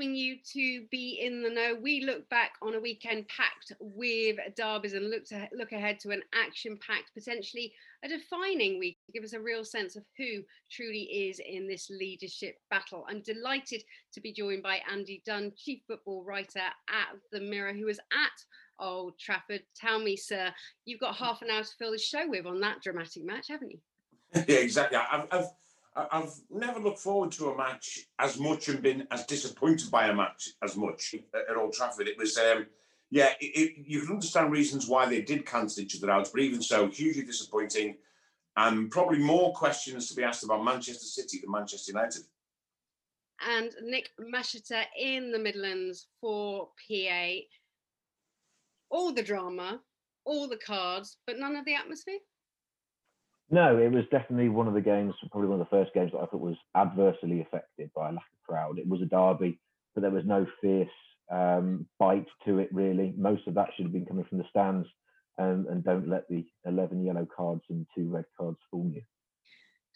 welcoming you to Be In The Know. We look back on a weekend packed with derbies and look ahead to an action-packed, potentially a defining week to give us a real sense of who truly is in this leadership battle. I'm delighted to be joined by Andy Dunn, Chief Football Writer at The Mirror, who is at Old Trafford. Tell me, sir, you've got half an hour to fill the show with on that dramatic match, haven't you? Yeah, exactly. I've never looked forward to a match as much and been as disappointed by a match as much at Old Trafford. It was, you can understand reasons why they did cancel each other out, but even so, hugely disappointing, and probably more questions to be asked about Manchester City than Manchester United. And Nick Masheter in the Midlands for PA. All the drama, all the cards, but none of the atmosphere? No, it was definitely one of the games, probably one of the first games that I thought was adversely affected by a lack of crowd. It was a derby, but there was no fierce bite to it, really. Most of that should have been coming from the stands, and don't let the 11 yellow cards and 2 red cards fool you.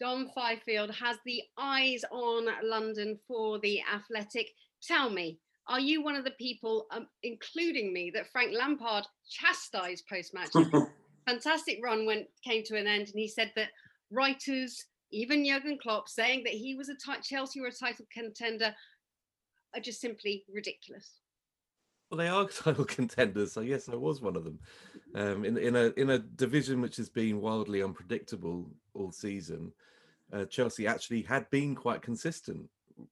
Don Fifield has the eyes on London for The Athletic. Tell me, are you one of the people, including me, that Frank Lampard chastised post-match? Fantastic run came to an end, and he said that writers, even Jürgen Klopp, saying that he was Chelsea were a title contender, are just simply ridiculous. Well, they are title contenders, so yes, I was one of them. In a division which has been wildly unpredictable all season, Chelsea actually had been quite consistent,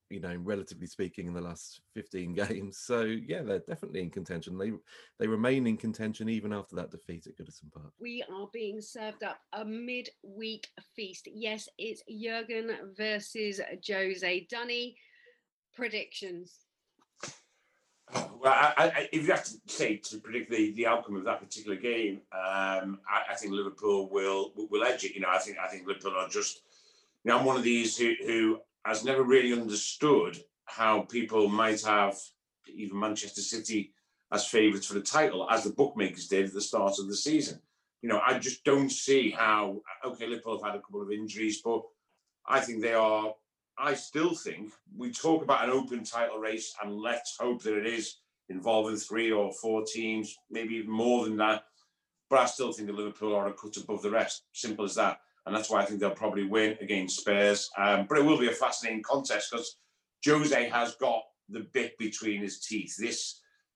you know, relatively speaking, in the last 15 games. So yeah, they're definitely in contention. They remain in contention even after that defeat at Goodison Park. We are being served up a midweek feast. Yes, it's Jürgen versus Jose. Dunny, predictions. Well, if you have to say to predict the outcome of that particular game, I think Liverpool will edge it. You know, I think Liverpool are just. You know, I'm one of these who has never really understood how people might have even Manchester City as favourites for the title, as the bookmakers did at the start of the season. You know, I just don't see how. Okay, Liverpool have had a couple of injuries, but I think they are. I still think we talk about an open title race, and let's hope that it is involving 3 or 4 teams, maybe even more than that. But I still think that Liverpool are a cut above the rest. Simple as that. And that's why I think they'll probably win against Spurs. But it will be a fascinating contest because Jose has got the bit between his teeth.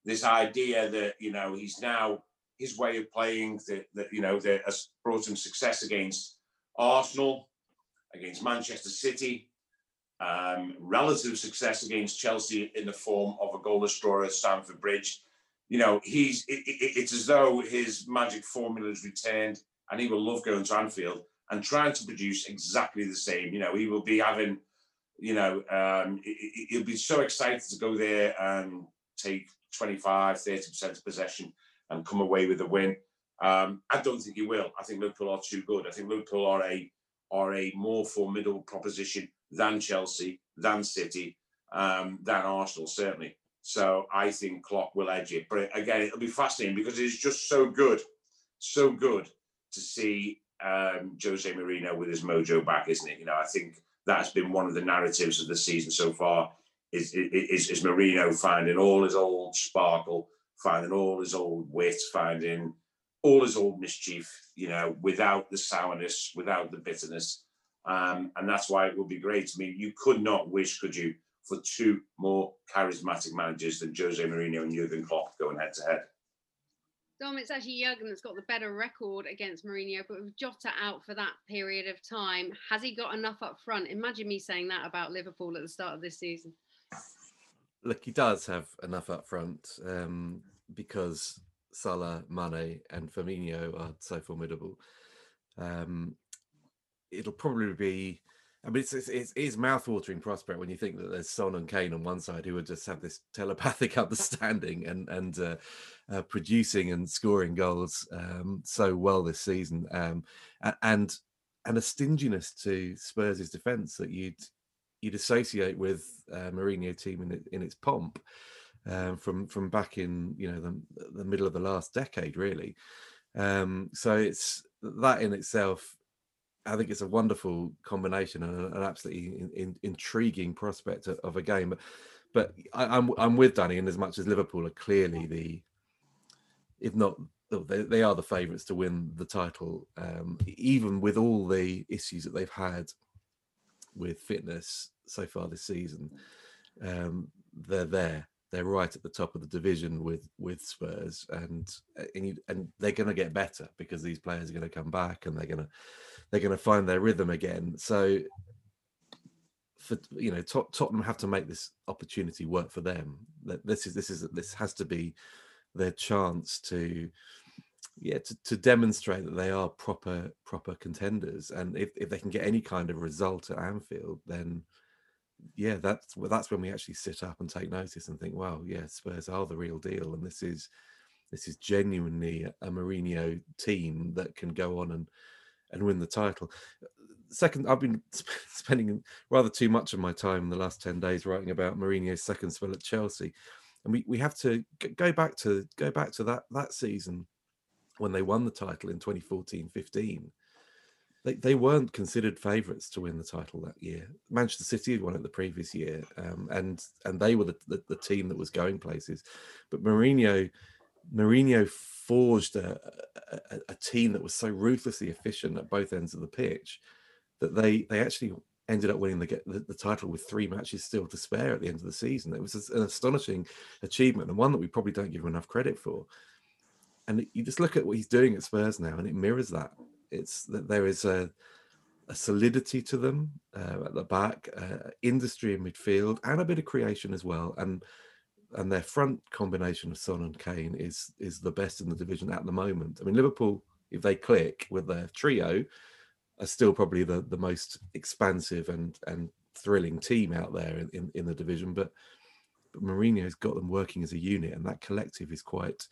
This idea that, you know, he's now, his way of playing that you know, that has brought him success against Arsenal, against Manchester City, relative success against Chelsea in the form of a goalless draw at Stamford Bridge. You know, it's as though his magic formula has returned, and he will love going to Anfield and trying to produce exactly the same. You know, he will be having, you know, he'll be so excited to go there and take 25, 30% of possession and come away with a win. I don't think he will. I think Liverpool are too good. I think Liverpool are a more formidable proposition than Chelsea, than City, than Arsenal, certainly. So I think Klopp will edge it. But again, it'll be fascinating because it's just so good to see Jose Mourinho with his mojo back, isn't it? You know, I think that's been one of the narratives of the season so far is Mourinho finding all his old sparkle, finding all his old wit, finding all his old mischief, you know, without the sourness, without the bitterness. And that's why it would be great. I mean, you could not wish, could you, for 2 more charismatic managers than Jose Mourinho and Jurgen Klopp going head-to-head. Dom, it's actually Jurgen that's got the better record against Mourinho, but with Jota out for that period of time, has he got enough up front? Imagine me saying that about Liverpool at the start of this season. Look, he does have enough up front because Salah, Mane and Firmino are so formidable. It'll probably be, I mean, it's mouth-watering prospect when you think that there's Son and Kane on one side who would just have this telepathic understanding and producing and scoring goals so well this season, and a stinginess to Spurs' defence that you'd associate with Mourinho team in its pomp from back in, you know, the middle of the last decade, really. So it's that in itself. I think it's a wonderful combination and an absolutely intriguing prospect of a game. But I'm with Danny, in as much as Liverpool are clearly the, if not, they are the favourites to win the title, even with all the issues that they've had with fitness so far this season. They're there. They're right at the top of the division with Spurs, and they're going to get better because these players are going to come back and they're going to find their rhythm again. So, Tottenham have to make this opportunity work for them. This has to be their chance to demonstrate that they are proper contenders. And if they can get any kind of result at Anfield, then that's when we actually sit up and take notice and think, wow, yeah, Spurs are the real deal, and this is genuinely a Mourinho team that can go on and win the title. Second, I've been spending rather too much of my time in the last 10 days writing about Mourinho's second spell at Chelsea, and we have to go back to that season when they won the title in 2014-15. They weren't considered favourites to win the title that year. Manchester City had won it the previous year, and they were the team that was going places. But Mourinho forged a team that was so ruthlessly efficient at both ends of the pitch that they actually ended up winning the title with 3 matches still to spare at the end of the season. It was an astonishing achievement, and one that we probably don't give him enough credit for. And you just look at what he's doing at Spurs now, and it mirrors that. It's that there is a solidity to them at the back, industry in midfield, and a bit of creation as well. And their front combination of Son and Kane is the best in the division at the moment. I mean, Liverpool, if they click with their trio, are still probably the most expansive and thrilling team out there in the division. But Mourinho's got them working as a unit, and that collective is quite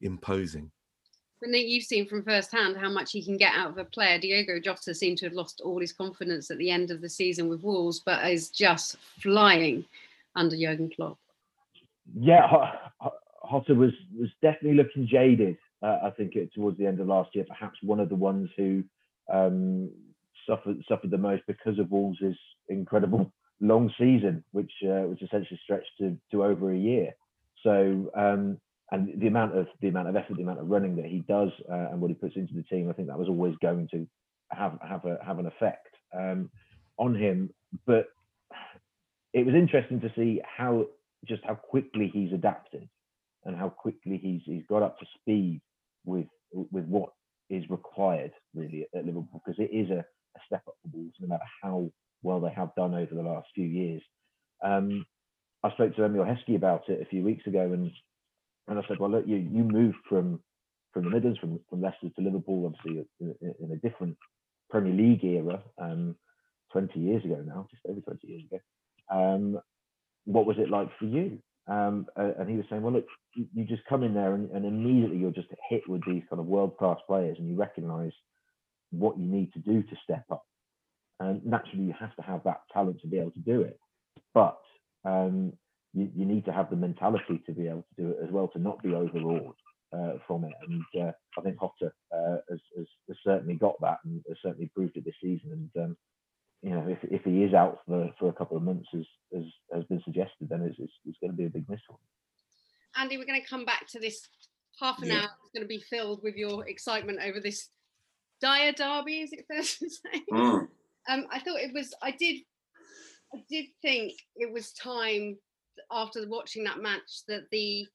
imposing. I think you've seen from first hand how much he can get out of a player. Diogo Jota seemed to have lost all his confidence at the end of the season with Wolves, but is just flying under Jürgen Klopp. Yeah, Jota was definitely looking jaded, I think, towards the end of last year. Perhaps one of the ones who suffered the most because of Wolves' incredible long season, which essentially stretched to over a year. So... and the amount of effort, the amount of running that he does, and what he puts into the team, I think that was always going to have an effect on him. But it was interesting to see how quickly he's adapted, and how quickly he's got up to speed with what is required really at Liverpool, because it is a step up for Wolves, no matter how well they have done over the last few years. I spoke to Emil Heskey about it a few weeks ago, and I said, well, look, you moved from the Midlands, from Leicester to Liverpool, obviously in a different Premier League era, 20 years ago now, just over 20 years ago. What was it like for you? And he was saying, well, look, you just come in there and immediately you're just hit with these kind of world-class players, and you recognise what you need to do to step up. And naturally, you have to have that talent to be able to do it. But... You need to have the mentality to be able to do it as well, to not be overawed from it. And I think Jota has certainly got that, and has certainly proved it this season. And if he is out for a couple of months, as has been suggested, then it's going to be a big miss for him. Andy, we're going to come back to this half an hour. It's going to be filled with your excitement over this dire derby. Is it fair to say? Mm. I did think it was time, after watching that match, that the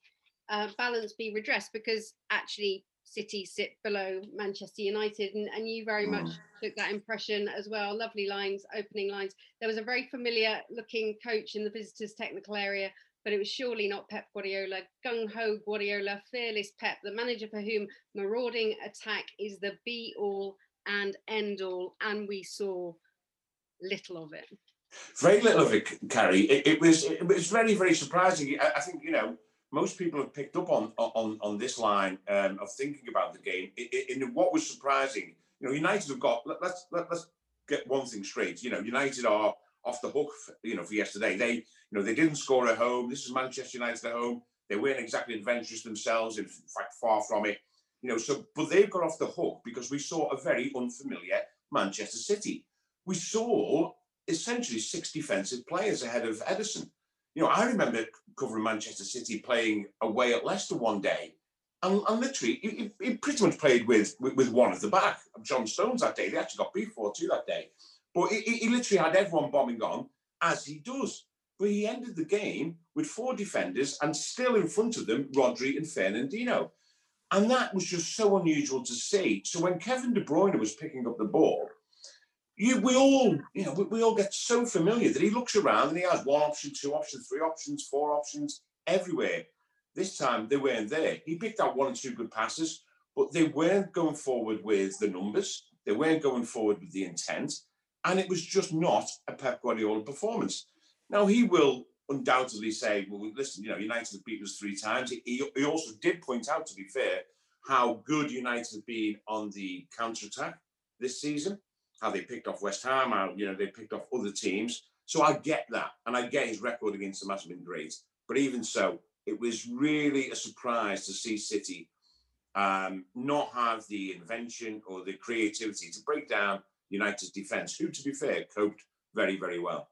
balance be redressed, because actually City sit below Manchester United, and you very much took that impression as well. Lovely lines, opening lines. There was a very familiar looking coach in the visitors' technical area, but it was surely not Pep Guardiola. Gung-ho Guardiola, fearless Pep, the manager for whom marauding attack is the be-all and end-all, and we saw little of it. Very little of it, Carrie. It was very, very surprising. I think, most people have picked up on this line of thinking about the game. And what was surprising, United have got, let's get one thing straight. United are off the hook for yesterday. They, they didn't score at home. This is Manchester United at home. They weren't exactly adventurous themselves. In fact, far from it. But they've got off the hook because we saw a very unfamiliar Manchester City. We saw essentially 6 defensive players ahead of Ederson. You know, I remember covering Manchester City playing away at Leicester one day, and literally, he pretty much played with one at the back, John Stones that day. They actually got beat 4-2 that day. But he literally had everyone bombing on, as he does. But he ended the game with four defenders and still in front of them, Rodri and Fernandinho. And that was just so unusual to see. So when Kevin De Bruyne was picking up the ball, we all get so familiar that he looks around and he has one option, two options, three options, four options everywhere. This time they weren't there. He picked out one and two good passes, but they weren't going forward with the numbers. They weren't going forward with the intent. And it was just not a Pep Guardiola performance. Now, he will undoubtedly say, well, listen, you know, United have beaten us three times. He also did point out, to be fair, how good United have been on the counter-attack this season, how they picked off West Ham, how, you know, they picked off other teams. So I get that, and I get his record against them has been great. But even so, it was really a surprise to see City not have the invention or the creativity to break down United's defence, who, to be fair, coped very, very well.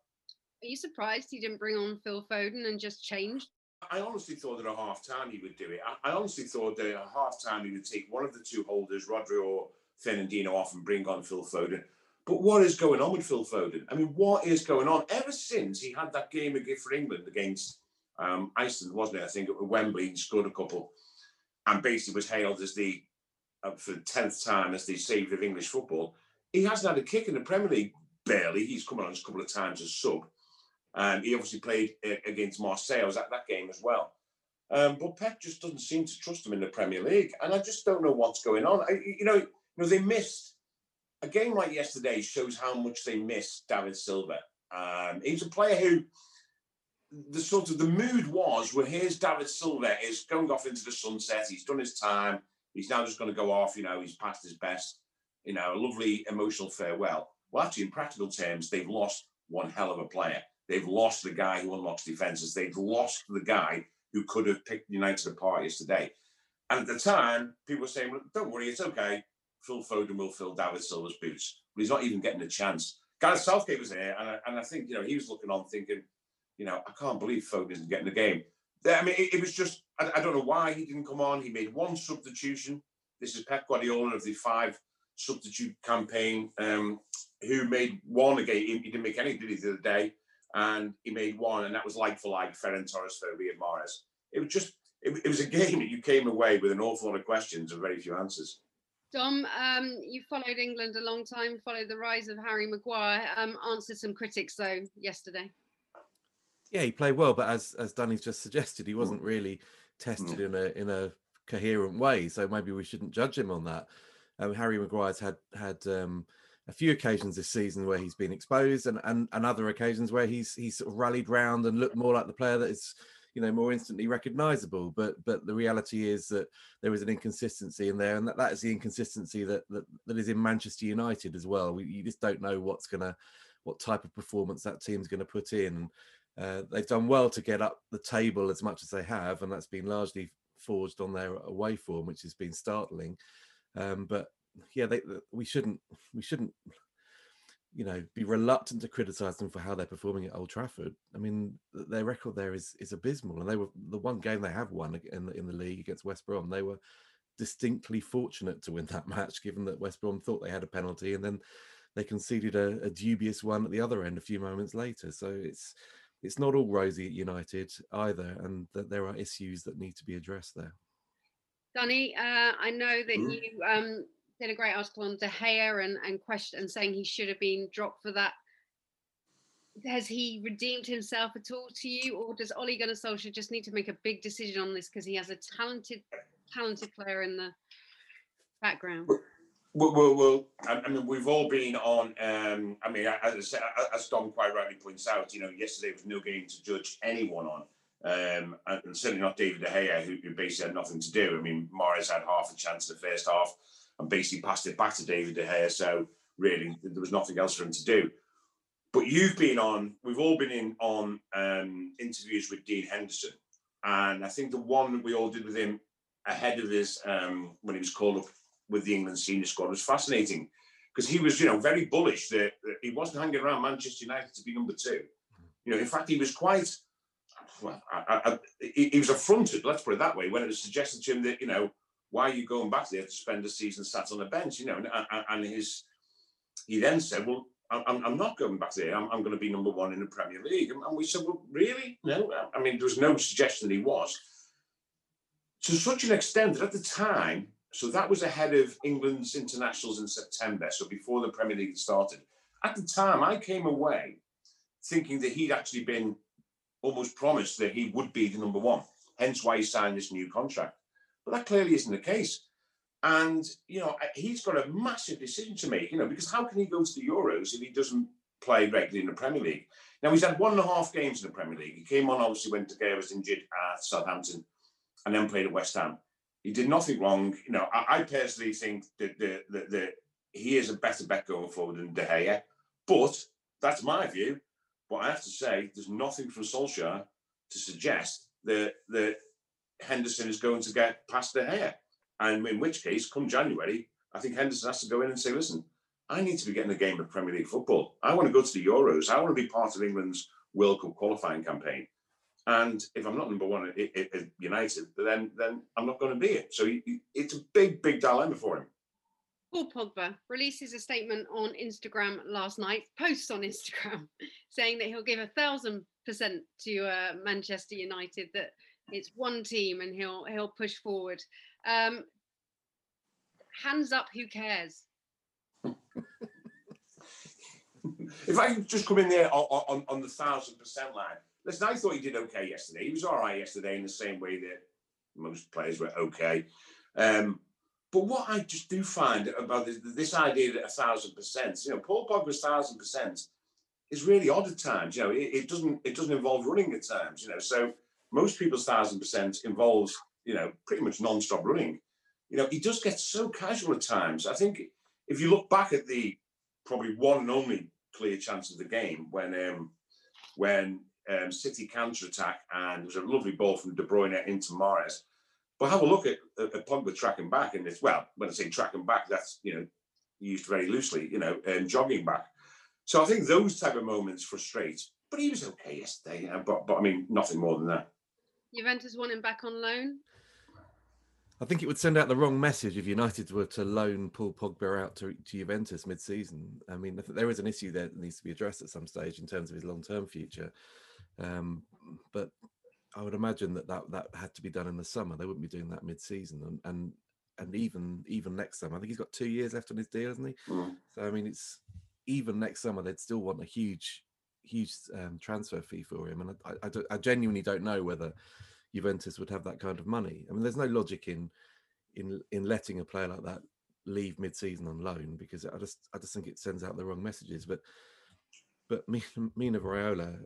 Are you surprised he didn't bring on Phil Foden and just change? I honestly thought that at half-time he would do it. I honestly thought that at half-time he would take one of the two holders, Rodri or Fernandinho, off and bring on Phil Foden. But what is going on with Phil Foden? I mean, what is going on? Ever since he had that game for England against Iceland, wasn't it? I think at Wembley, he scored a couple and basically was hailed as the, for the 10th time, as the saviour of English football. He hasn't had a kick in the Premier League, barely. He's come on a couple of times as sub. He obviously played against Marseille. I was at that game as well. But Pep just doesn't seem to trust him in the Premier League. And I just don't know what's going on. You know, they missed. A game like yesterday shows how much they missed David Silva. He's a player who, the mood was, well, here's David Silva is going off into the sunset. He's done his time. He's now just going to go off. You know, he's passed his best. You know, a lovely emotional farewell. Well, actually, in practical terms, they've lost one hell of a player. They've lost the guy who unlocks defences. They've lost the guy who could have picked United apart yesterday. And at the time, people were saying, well, don't worry, it's okay. Phil Foden will fill David Silva's boots. But he's not even getting a chance. Gareth Southgate was there, and I think, you know, he was looking on thinking, you know, I can't believe Foden isn't getting a game. I mean, it was just, I don't know why he didn't come on. He made one substitution. This is Pep Guardiola of the 5 substitute campaign, who made one again. He didn't make any, did he, the other day? And he made one, and that was like for like, Ferran Torres for Riyad Mahrez. It was just, it was a game that you came away with an awful lot of questions and very few answers. Dom, you followed England a long time, followed the rise of Harry Maguire, answered some critics though yesterday. Yeah, he played well, but as Danny's just suggested, he wasn't really tested in a coherent way. So maybe we shouldn't judge him on that. Harry Maguire's had a few occasions this season where he's been exposed and other occasions where he's sort of rallied round and looked more like the player that is, you know, more instantly recognisable. But the reality is that there is an inconsistency in there, and that is the inconsistency that is in Manchester United as well. You just don't know what type of performance that team's going to put in. They've done well to get up the table as much as they have, and that's been largely forged on their away form, which has been startling. But yeah, we shouldn't, you know, be reluctant to criticise them for how they're performing at Old Trafford. I mean, their record there is abysmal, and they were the one game they have won in the league against West Brom. They were distinctly fortunate to win that match, given that West Brom thought they had a penalty, and then they conceded a dubious one at the other end a few moments later. So it's not all rosy at United either, and that there are issues that need to be addressed there. Danny, I know that you did a great article on De Gea and saying he should have been dropped for that. Has he redeemed himself at all to you, or does Ole Gunnar Solskjaer just need to make a big decision on this because he has a talented player in the background? Well, I mean, we've all been on. I mean, as Dom quite rightly points out, you know, yesterday was no game to judge anyone on. And certainly not David De Gea, who basically had nothing to do. I mean, Mahrez had half a chance in the first half and basically passed it back to David De Gea, so really there was nothing else for him to do. But we've all been on interviews with Dean Henderson, and I think the one that we all did with him ahead of his, when he was called up with the England senior squad, was fascinating, because he was, you know, very bullish that he wasn't hanging around Manchester United to be number 2. You know, in fact, he was quite... well, he was affronted, let's put it that way, when it was suggested to him that, you know, why are you going back there to spend a season sat on a bench, you know? And he then said, well, I'm not going back there. I'm going to be number one in the Premier League. And we said, well, really? No. I mean, there was no suggestion that he was. To such an extent that at the time, so that was ahead of England's internationals in September, so before the Premier League started. At the time, I came away thinking that he'd actually been almost promised that he would be the number one, hence why he signed this new contract. But that clearly isn't the case. And, you know, he's got a massive decision to make, you know, because how can he go to the Euros if he doesn't play regularly in the Premier League? Now, he's had 1.5 games in the Premier League. He came on, obviously, when De Gea was injured at Southampton and then played at West Ham. He did nothing wrong. You know, I personally think that he is a better bet going forward than De Gea. But that's my view. But I have to say, there's nothing from Solskjaer to suggest that Henderson is going to get past De Gea. And in which case, come January, I think Henderson has to go in and say, listen, I need to be getting a game of Premier League football. I want to go to the Euros. I want to be part of England's World Cup qualifying campaign. And if I'm not number one at United, then I'm not going to be it. So it's a big, big dilemma for him. Paul Pogba releases a statement on Instagram last night, posts on Instagram, saying that he'll give 1,000% to Manchester United, that it's one team and he'll push forward. Hands up, who cares? If I could just come in there on the 1,000% line. Listen, I thought he did okay yesterday. He was all right yesterday in the same way that most players were okay. But what I just do find about this idea that 1,000%, you know, Paul Pogba's 1,000% is really odd at times. You know, it doesn't involve running at times. You know, so most people's 1,000% involves, you know, pretty much non-stop running. You know, he does get so casual at times. I think if you look back at the probably one and only clear chance of the game when City counter-attack, and there was a lovely ball from De Bruyne into Mahrez. But have a look at Pogba tracking back, and it's, well, when I say tracking back, that's, you know, used very loosely, you know, jogging back. So I think those type of moments frustrate. But he was okay yesterday, you know, but I mean, nothing more than that. Juventus want him back on loan. I think it would send out the wrong message if United were to loan Paul Pogba out to Juventus mid-season. I mean, there is an issue there that needs to be addressed at some stage in terms of his long-term future. But I would imagine that had to be done in the summer. They wouldn't be doing that mid-season, and even next summer. I think he's got 2 years left on his deal, hasn't he? Mm. So I mean, it's even next summer they'd still want a huge transfer fee for him, and I genuinely don't know whether Juventus would have that kind of money. I mean, there's no logic in letting a player like that leave mid-season on loan, because I just think it sends out the wrong messages. But Mino Raiola.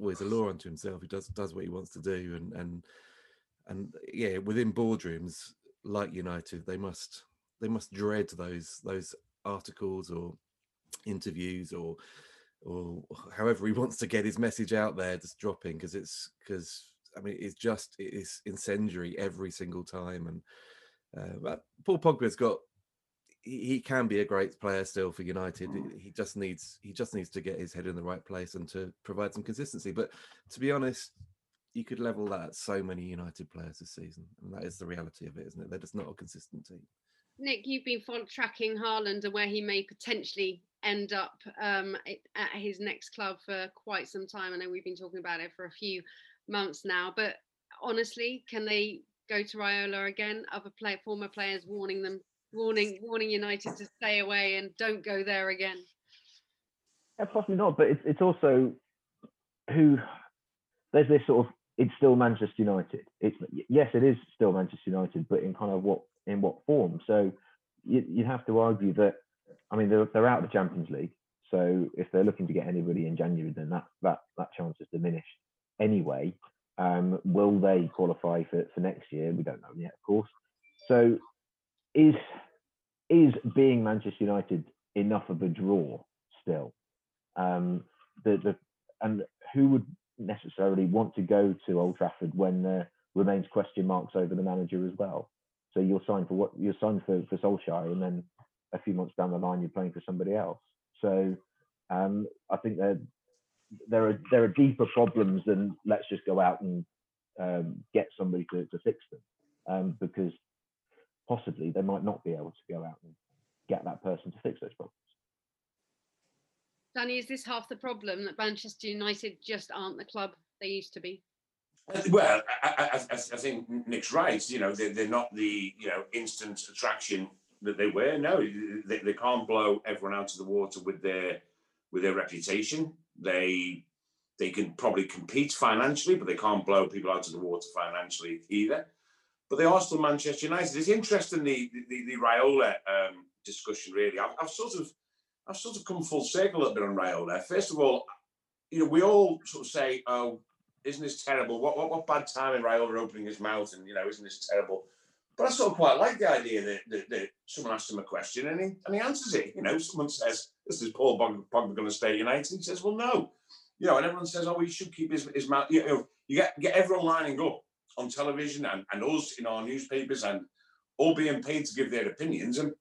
Always a law unto himself. He does what he wants to do, and yeah, within boardrooms like United, they must dread those articles or interviews or however he wants to get his message out there, just dropping, because I mean, it is incendiary every single time. And but Paul Pogba's got. He can be a great player still for United. He just needs to get his head in the right place and to provide some consistency. But to be honest, you could level that at so many United players this season. And that is the reality of it, isn't it? They're just not a consistent team. Nick, you've been tracking Haaland and where he may potentially end up at his next club for quite some time. I know we've been talking about it for a few months now, but honestly, can they go to Raiola again? Other former players warning them. Warning United to stay away and don't go there again. Yeah, possibly not, but it's also who there's this sort of, it's still Manchester United. It is still Manchester United, but in kind of what form? So you have to argue that, I mean, they're out of the Champions League, so if they're looking to get anybody in January, then that chance is diminished anyway. Will they qualify for next year? We don't know yet, of course. So is being Manchester United enough of a draw still? And who would necessarily want to go to Old Trafford when there remains question marks over the manager as well? So you're signed for Solskjaer, and then a few months down the line you're playing for somebody else. So I think there are deeper problems than let's just go out and get somebody to fix them, because possibly they might not be able to go out and get that person to fix those problems. Danny, is this half the problem, that Manchester United just aren't the club they used to be? Well, I think Nick's right. You know, they're not the, you know, instant attraction that they were. No, they can't blow everyone out of the water with their reputation. They can probably compete financially, but they can't blow people out of the water financially either. But they are still Manchester United. It's interesting, the Raiola discussion. Really, I've sort of come full circle a little bit on Raiola. First of all, you know, we all sort of say, oh, isn't this terrible? What bad timing, Raiola opening his mouth, and, you know, isn't this terrible? But I sort of quite like the idea that someone asked him a question and he answers it. You know, someone says, this is Paul Pogba going to stay at United. And he says, well, no. You know, and everyone says, oh, he should keep his mouth. You know, you get everyone lining up on television and us in our newspapers and all being paid to give their opinions. And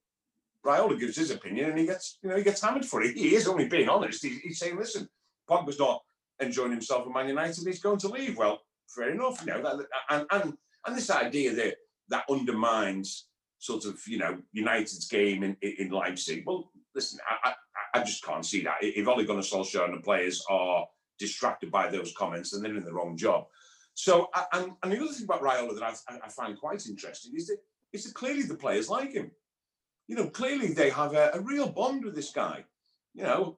Raiola gives his opinion and he gets hammered for it. He is only being honest. He's saying, listen, Pogba's not enjoying himself at Man United, he's going to leave. Well, fair enough, you know. And this idea that undermines sort of, you know, United's game in Leipzig. Well, listen, I just can't see that. If Ole Gunnar Solskjaer and the players are distracted by those comments, then they're in the wrong job. So, and the other thing about Raiola that I find quite interesting is that clearly the players like him. You know, clearly they have a real bond with this guy. You know,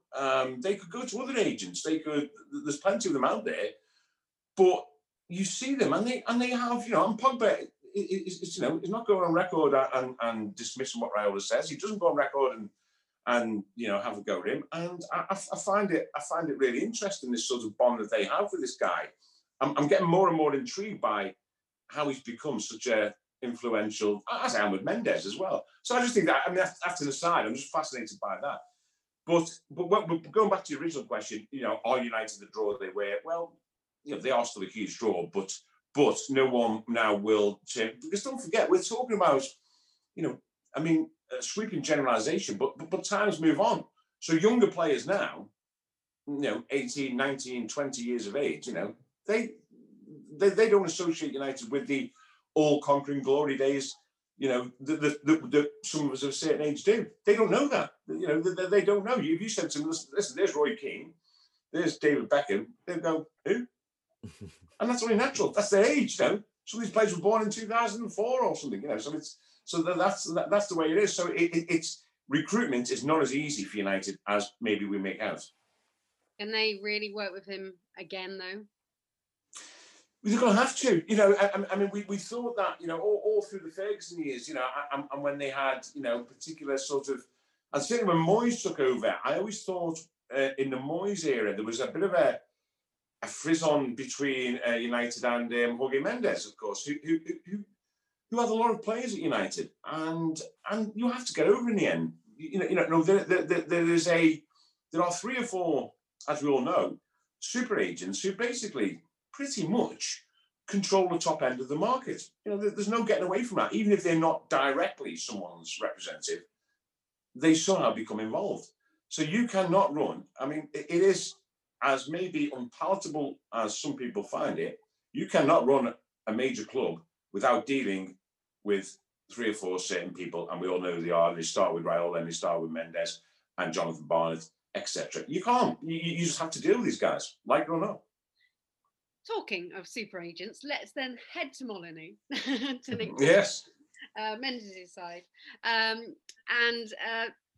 they could go to other agents. There's plenty of them out there, but you see them, and they have, you know. And Pogba is not going on record and dismissing what Raiola says. He doesn't go on record and you know, have a go at him. And I find it really interesting, this sort of bond that they have with this guy. I'm getting more and more intrigued by how he's become such a influential, as I am with Mendes as well. So I just think that, I mean, after the side, I'm just fascinated by that. But going back to the original question, you know, are United the draw they were? Well, you know, they are still a huge draw, but no one now will change. Because don't forget, we're talking about, you know, I mean, a sweeping generalisation, but times move on. So younger players now, you know, 18, 19, 20 years of age, you know, they don't associate United with the all-conquering glory days. You know, some of us of a certain age do. They don't know that. You know, they don't know. If you said to them, listen, there's Roy Keane, there's David Beckham, they'd go, who? And that's only natural. That's their age, though. Some of these players were born in 2004 or something, you know. So that's the way it is. So it's recruitment is not as easy for United as maybe we make out. Can they really work with him again, though? They're going to have to, you know. I mean, we thought that, you know, all through the Ferguson years, you know, and when they had, you know, particular sort of, and certainly when Moyes took over, I always thought in the Moyes era there was a bit of a frisson between United and Jorge Mendes, of course, who had a lot of players at United, and you have to get over in the end, you know. No, there are 3 or 4, as we all know, super agents who basically pretty much control the top end of the market. You know, there's no getting away from that. Even if they're not directly someone's representative, they somehow become involved. So you cannot run. I mean, it is as maybe unpalatable as some people find it. You cannot run a major club without dealing with 3 or 4 certain people, and we all know who they are. They start with Raiola, and they start with Mendes and Jonathan Barnett, etc. You can't. You just have to deal with these guys, like it or not. Talking of super agents, let's then head to Molineux. Yes. Mendes' side. And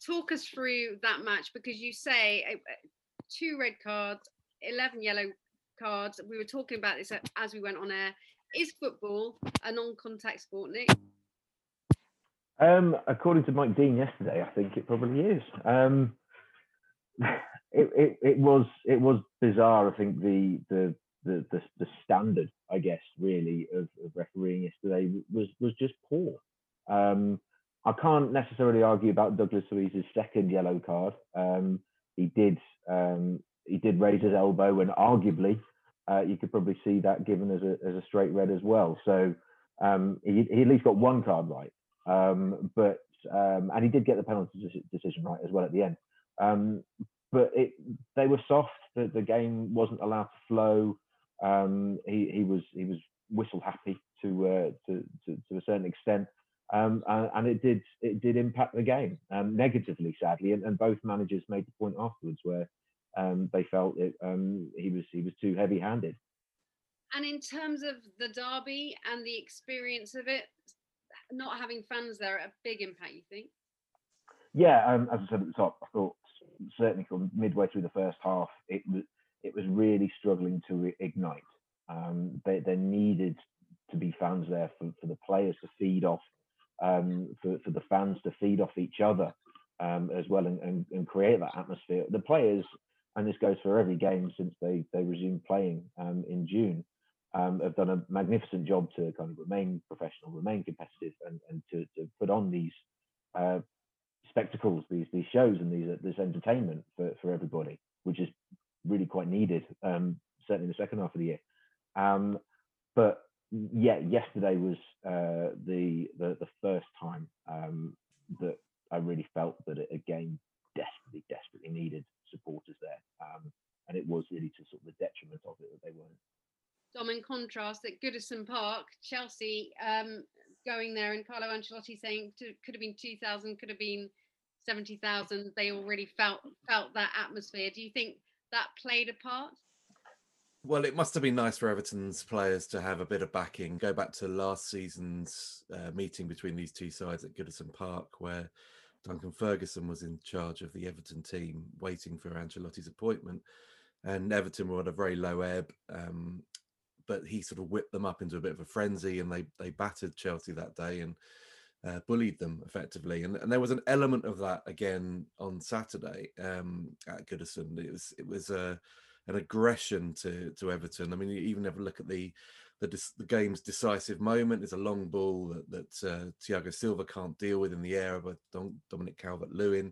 talk us through that match, because you say 2 red cards, 11 yellow cards. We were talking about this as we went on air. Is football a non-contact sport, Nick? According to Mike Dean yesterday, I think it probably is. It was bizarre, I think, the standard, I guess, really of refereeing yesterday was just poor. I can't necessarily argue about Douglas Luiz's second yellow card. He did raise his elbow, and arguably you could probably see that given as a straight red as well. So he at least got one card right, but and he did get the penalty decision right as well at the end. But they were soft. The game wasn't allowed to flow. He was whistle happy to a certain extent, and it did impact the game negatively, sadly. And both managers made the point afterwards where they felt it, he was too heavy handed. And in terms of the derby and the experience of it, not having fans there, a big impact, you think? Yeah, as I said at the top, I thought certainly midway through the first half, it was really struggling to ignite. There needed to be fans there for the players to feed off, for the fans to feed off each other as well, and create that atmosphere. The players, and this goes for every game since they resumed playing in June, have done a magnificent job to kind of remain professional, remain competitive, and to put on these spectacles, these shows, and this entertainment for everybody, which is really quite needed, certainly in the second half of the year. But yeah, yesterday was the first time that I really felt that a game desperately needed supporters there, and it was really to sort of the detriment of it that they weren't. Dom, in contrast, at Goodison Park, Chelsea going there, and Carlo Ancelotti saying could have been 2,000, could have been 70,000. They already felt that atmosphere. Do you think that played a part? Well, it must have been nice for Everton's players to have a bit of backing. Go back to last season's meeting between these two sides at Goodison Park, where Duncan Ferguson was in charge of the Everton team, waiting for Ancelotti's appointment, and Everton were on a very low ebb. But he sort of whipped them up into a bit of a frenzy, and they battered Chelsea that day and bullied them effectively. And there was an element of that again on Saturday at Goodison. It was an aggression to Everton. I mean, you even have a look at the game's decisive moment. There's a long ball that Thiago Silva can't deal with in the air by Dominic Calvert-Lewin.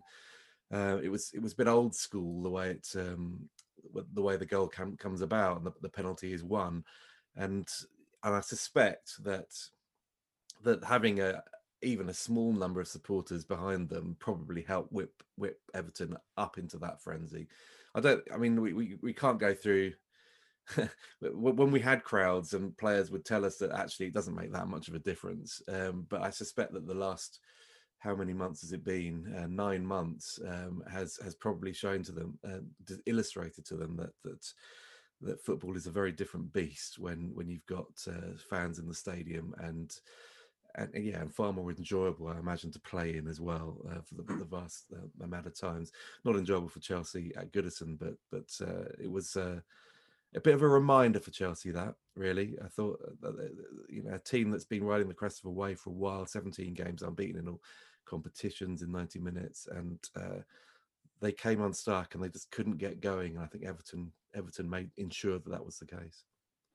It was a bit old school the way the goal comes about, and the penalty is won. And I suspect that having even a small number of supporters behind them probably helped whip Everton up into that frenzy. We can't go through when we had crowds, and players would tell us that actually it doesn't make that much of a difference. But I suspect that the last, how many months has it been? 9 months has probably shown to them, illustrated to them that football is a very different beast when you've got fans in the stadium, and far more enjoyable, I imagine, to play in as well for the vast amount of times. Not enjoyable for Chelsea at Goodison, but it was a bit of a reminder for Chelsea that, really. I thought, a team that's been riding the crest of a wave for a while, 17 games unbeaten in all competitions in 90 minutes, and they came unstuck and they just couldn't get going. And I think Everton made ensure that was the case.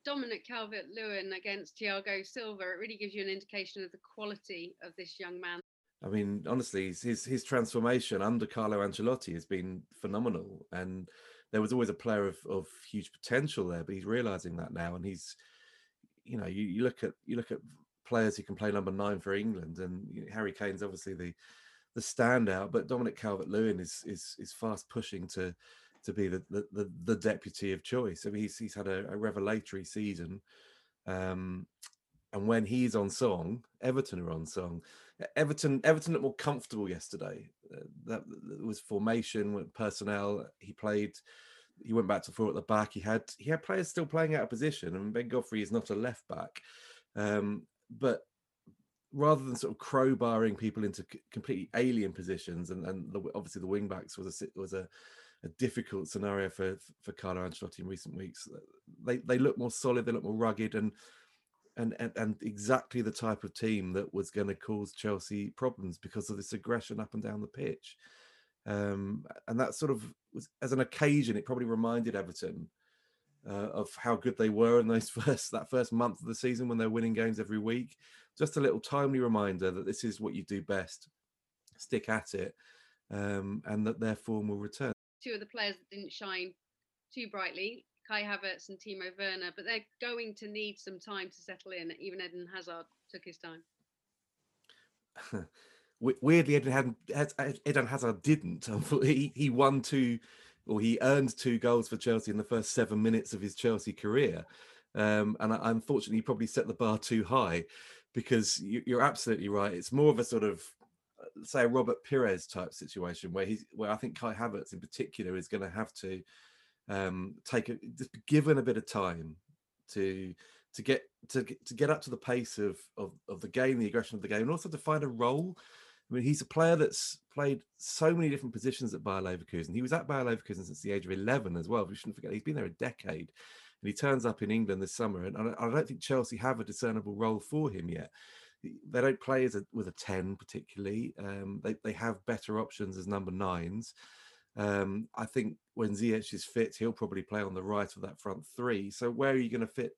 Dominic Calvert-Lewin against Thiago Silva, it really gives you an indication of the quality of this young man. I mean, honestly, his transformation under Carlo Ancelotti has been phenomenal, and there was always a player of huge potential there, but he's realising that now, and he's, you look at players who can play number 9 for England, and Harry Kane's obviously the standout, but Dominic Calvert-Lewin is fast pushing to be the deputy of choice. I mean, he's had a revelatory season. And when he's on song, Everton are on song. Everton looked more comfortable yesterday. That was formation, personnel. He went back to 4 at the back. He had players still playing out of position, and Ben Godfrey is not a left back. But rather than sort of crowbarring people into completely alien positions, and obviously the wing backs was a difficult scenario for Carlo Ancelotti in recent weeks. They look more solid, they look more rugged, and exactly the type of team that was going to cause Chelsea problems because of this aggression up and down the pitch. And that sort of was, as an occasion, it probably reminded Everton of how good they were in that first month of the season when they're winning games every week. Just a little timely reminder that this is what you do best. Stick at it, and that their form will return. Two of the players that didn't shine too brightly, Kai Havertz and Timo Werner, but they're going to need some time to settle in. Even Eden Hazard took his time. Weirdly, Eden Hazard didn't. He won two or he earned two goals for Chelsea in the first 7 minutes of his Chelsea career. And unfortunately, he probably set the bar too high, because you're absolutely right. It's more of a sort of, say, Robert Pires type situation where I think Kai Havertz in particular is going to have to given a bit of time to get up to the pace of the game, the aggression of the game, and also to find a role. I mean, he's a player that's played so many different positions at Bayer Leverkusen. He was at Bayer Leverkusen since the age of 11 as well. We shouldn't forget he's been there a decade, and he turns up in England this summer. And I don't think Chelsea have a discernible role for him yet. They don't play with a 10 particularly. They have better options as number nines. I think when Ziyech is fit, he'll probably play on the right of that front three. So where are you going to fit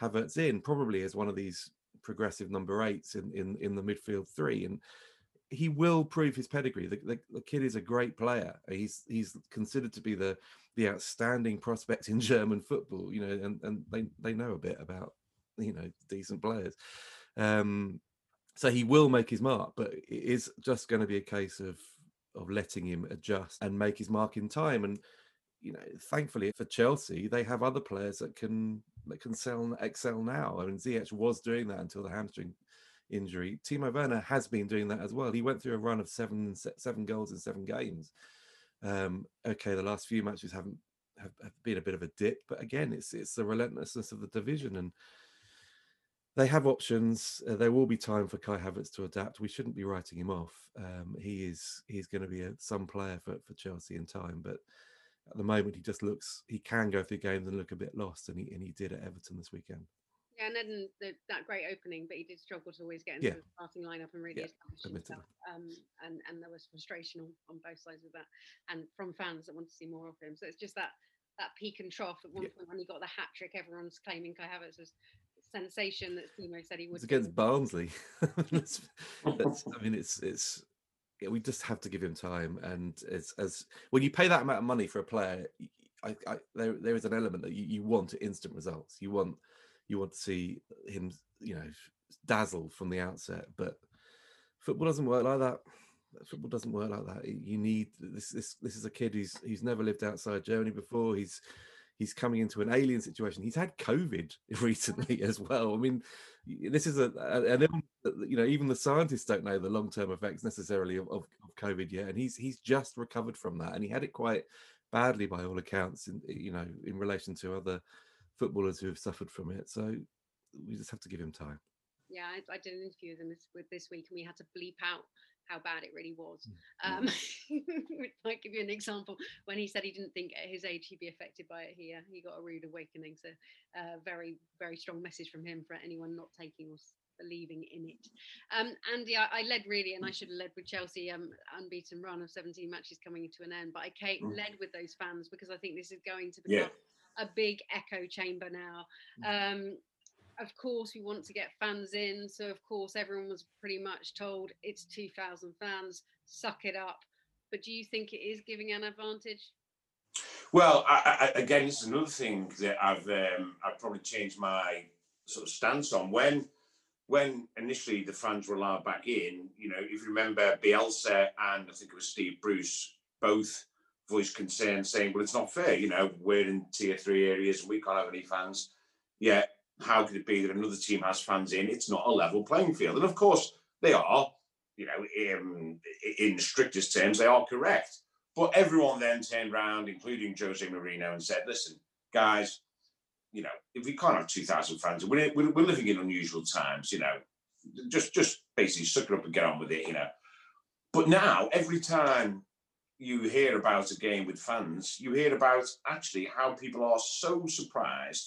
Havertz in? Probably as one of these progressive number eights in the midfield three. And he will prove his pedigree. The kid is a great player. He's considered to be the outstanding prospect in German football, you know, and they know a bit about, you know, decent players. So he will make his mark, but it is just going to be a case of letting him adjust and make his mark in time. And, you know, thankfully for Chelsea, they have other players that can excel now. I mean, Ziyech was doing that until the hamstring injury. Timo Werner has been doing that as well. He went through a run of seven goals in seven games. Okay, the last few matches have been a bit of a dip, but again, it's the relentlessness of the division, and they have options. There will be time for Kai Havertz to adapt. We shouldn't be writing him off. He's going to be some player for Chelsea in time, but at the moment he just looks, he can go through games and look a bit lost, and he did at Everton this weekend. Yeah, and then that great opening, but he did struggle to always get into the starting lineup and really establish himself. And there was frustration on both sides of that, and from fans that want to see more of him. So it's just that peak and trough. At one point when he got the hat trick, everyone's claiming Kai Havertz was sensation that Timo said he would. It's against Barnsley. We just have to give him time, and it's as when you pay that amount of money for a player, there is an element that you want instant results. You want to see him, you know, dazzled from the outset. But football doesn't work like that. Football doesn't work like that. You need this is a kid who's never lived outside Germany before. He's coming into an alien situation. He's had COVID recently as well. I mean, this is an illness that, you know, even the scientists don't know the long-term effects necessarily of COVID yet. And he's just recovered from that. And he had it quite badly by all accounts, in relation to other footballers who have suffered from it. So we just have to give him time. Yeah, I did an interview with him this week, and we had to bleep out how bad it really was. Which might give you an example. When he said he didn't think at his age he'd be affected by it, he got a rude awakening. So very, very strong message from him for anyone not taking or believing in it. Andy, I led really, and I should have led with Chelsea unbeaten run of 17 matches coming to an end, but I led with those fans, because I think this is going to become a big echo chamber now. Of course, we want to get fans in. So, of course, everyone was pretty much told it's 2,000 fans, suck it up. But do you think it is giving an advantage? Well, I, again, this is another thing that I've probably changed my sort of stance on. When initially the fans were allowed back in, you know, if you remember Bielsa and I think it was Steve Bruce, both voiced concern saying, well, it's not fair, you know, we're in tier three areas and we can't have any fans. Yeah. How could it be that another team has fans in? It's not a level playing field. And of course, they are, you know, in the strictest terms, they are correct. But everyone then turned around, including Jose Mourinho, and said, listen, guys, you know, if we can't have 2,000 fans, we're living in unusual times, you know, just basically suck it up and get on with it, you know. But now, every time you hear about a game with fans, you hear about actually how people are so surprised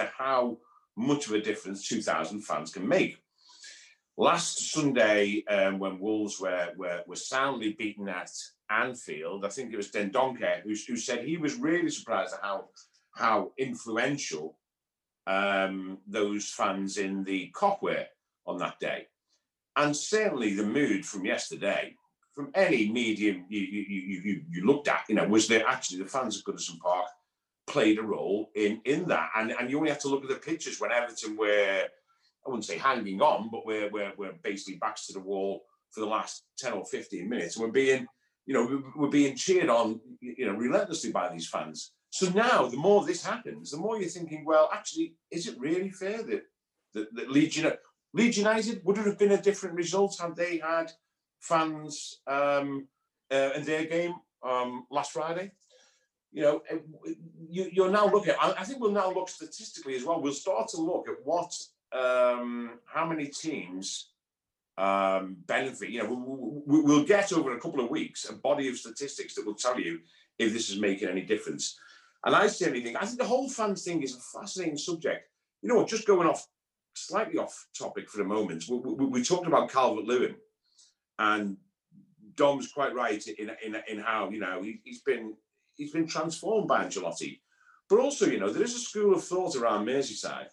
at how much of a difference 2,000 fans can make. Last Sunday, when Wolves were soundly beaten at Anfield, I think it was Dendoncker who said he was really surprised at how influential those fans in the Kop were on that day. And certainly the mood from yesterday, from any medium you looked at, you know, was that actually the fans at Goodison Park played a role in that, and you only have to look at the pictures when Everton were, I wouldn't say hanging on, but we're basically backs to the wall for the last 10 or 15 minutes, and we're being you know, were being cheered on, you know, relentlessly by these fans. So now, the more this happens, the more you're thinking, well, actually, is it really fair that Leeds United would have been a different result had they had fans in their game last Friday? You know, you're now looking at, I think we'll now look statistically as well. We'll start to look at what, how many teams benefit. You know, we'll get over a couple of weeks a body of statistics that will tell you if this is making any difference. And I certainly think, I think the whole fans thing is a fascinating subject. You know what, just going off, slightly off topic for a moment, we talked about Calvert-Lewin, and Dom's quite right in how, you know, he's been transformed by Ancelotti. But also, you know, there is a school of thought around Merseyside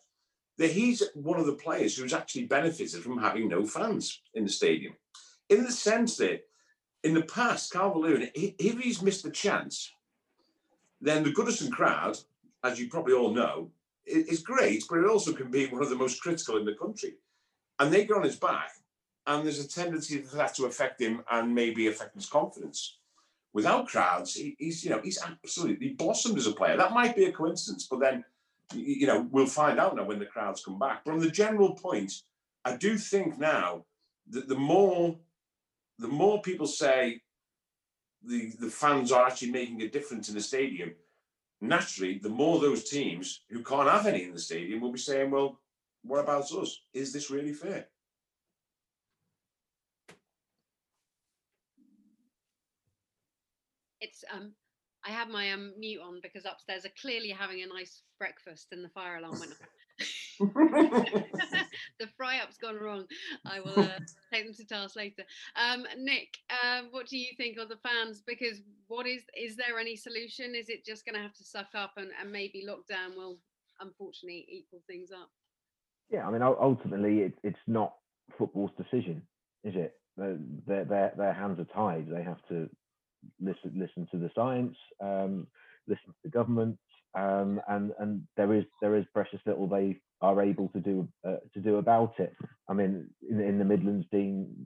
that he's one of the players who's actually benefited from having no fans in the stadium, in the sense that in the past, Calvert-Lewin, if he's missed the chance, then the Goodison crowd, as you probably all know, is great, but it also can be one of the most critical in the country. And they get on his back, and there's a tendency for that to affect him and maybe affect his confidence. Without crowds, he's absolutely blossomed as a player. That might be a coincidence, but then, you know, we'll find out now when the crowds come back. But on the general point, I do think now that the more people say the fans are actually making a difference in the stadium, naturally, the more those teams who can't have any in the stadium will be saying, well, what about us? Is this really fair? It's I have my mute on because upstairs are clearly having a nice breakfast and the fire alarm went off. The fry-up's gone wrong. I will take them to task later. Nick, what do you think of the fans? Because what is there any solution? Is it just going to have to suck up and maybe lockdown will unfortunately equal things up? Yeah, I mean, ultimately it's not football's decision, is it? Their hands are tied. They have to listen to the science, listen to the government. And there is precious little they are able to do about it. I mean, in the Midlands, Dean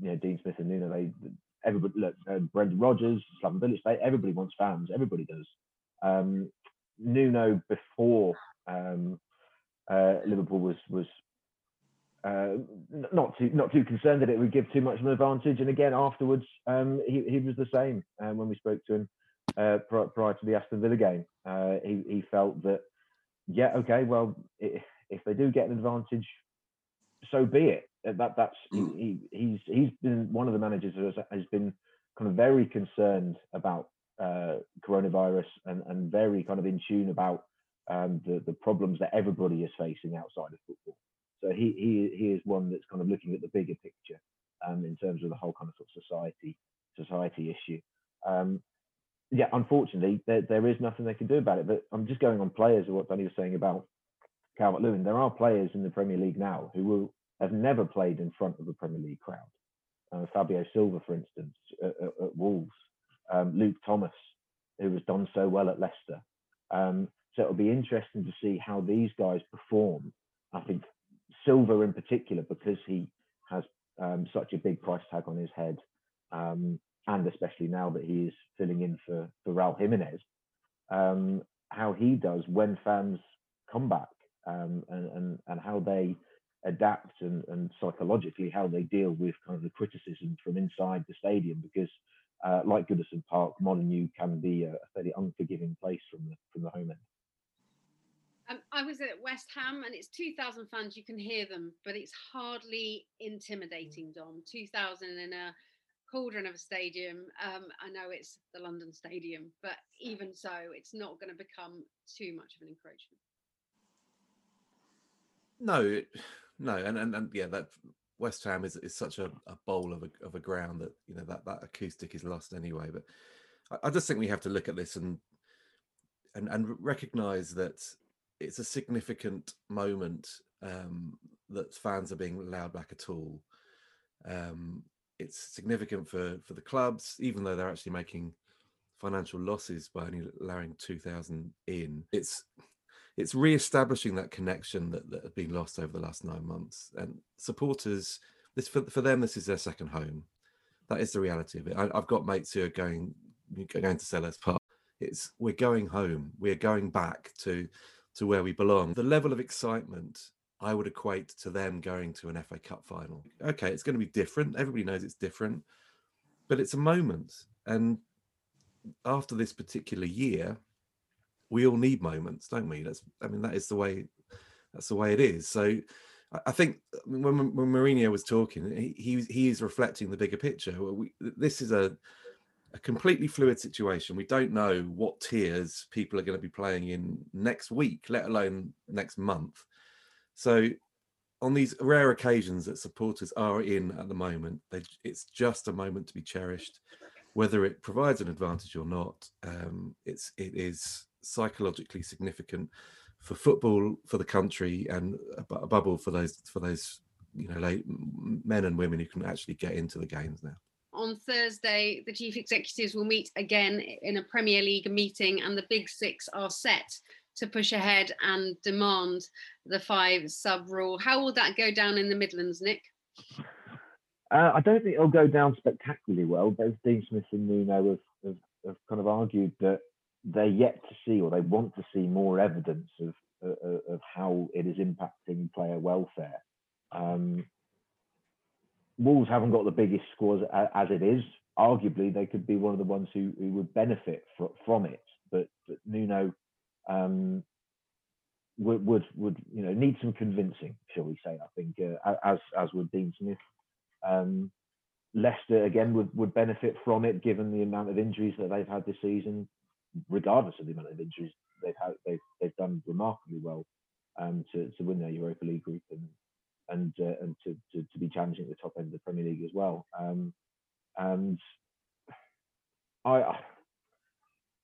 Smith and Nuno, everybody look. Brendan Rodgers, Slaven Village, everybody wants fans. Everybody does. Nuno before Liverpool was not too concerned that it would give too much of an advantage. And again, afterwards, he was the same when we spoke to him. Prior to the Aston Villa game, he felt that, yeah, okay, well, if they do get an advantage, so be it. That's he's been one of the managers who has been kind of very concerned about coronavirus and very kind of in tune about the problems that everybody is facing outside of football. So he is one that's kind of looking at the bigger picture in terms of the whole kind of society issue. Yeah, unfortunately, there is nothing they can do about it. But I'm just going on players and what Danny was saying about Calvert-Lewin. There are players in the Premier League now who have never played in front of a Premier League crowd. Fabio Silva, for instance, at Wolves. Luke Thomas, who has done so well at Leicester. So it'll be interesting to see how these guys perform. I think Silva in particular, because he has such a big price tag on his head. And especially now that he is filling in for Raul Jimenez, how he does when fans come back and how they adapt and psychologically how they deal with kind of the criticism from inside the stadium, because like Goodison Park, Molineux can be a fairly unforgiving place from the home end. I was at West Ham and it's 2,000 fans, you can hear them, but it's hardly intimidating, Dom. 2,000 in a cauldron of a stadium. I know it's the London Stadium, but even so, it's not going to become too much of an encroachment. No, and yeah, that West Ham is such a bowl of a ground that, you know, that acoustic is lost anyway. But I just think we have to look at this and recognise that it's a significant moment that fans are being allowed back at all. It's significant for the clubs, even though they're actually making financial losses by only allowing 2,000 in. It's re-establishing that connection that had been lost over the last 9 months. And supporters, this for them, this is their second home. That is the reality of it. I've got mates who are going to Sellers Park. We're going home. We're going back to where we belong. The level of excitement I would equate to them going to an FA Cup final. Okay, it's going to be different. Everybody knows it's different, but it's a moment. And after this particular year, we all need moments, don't we? That's the way it is. So I think when Mourinho was talking, he is reflecting the bigger picture. This is a completely fluid situation. We don't know what tiers people are going to be playing in next week, let alone next month. So on these rare occasions that supporters are in at the moment, it's just a moment to be cherished, whether it provides an advantage or not. It is psychologically significant for football, for the country, and above all for those men and women who can actually get into the games now. On Thursday, the chief executives will meet again in a Premier League meeting, and the Big Six are set to push ahead and demand the 5-sub rule. How will that go down in the Midlands, Nick? I don't think it'll go down spectacularly well. Both Dean Smith and Nuno have kind of argued that they're yet to see, or they want to see, more evidence of how it is impacting player welfare. Wolves haven't got the biggest squad as it is. Arguably, they could be one of the ones who would benefit from it. But Nuno would need some convincing, shall we say? I think as would Dean Smith. Leicester again would benefit from it, given the amount of injuries that they've had this season. Regardless of the amount of injuries they've had, they've done remarkably well to win their Europa League group and to be challenging at the top end of the Premier League as well. I'm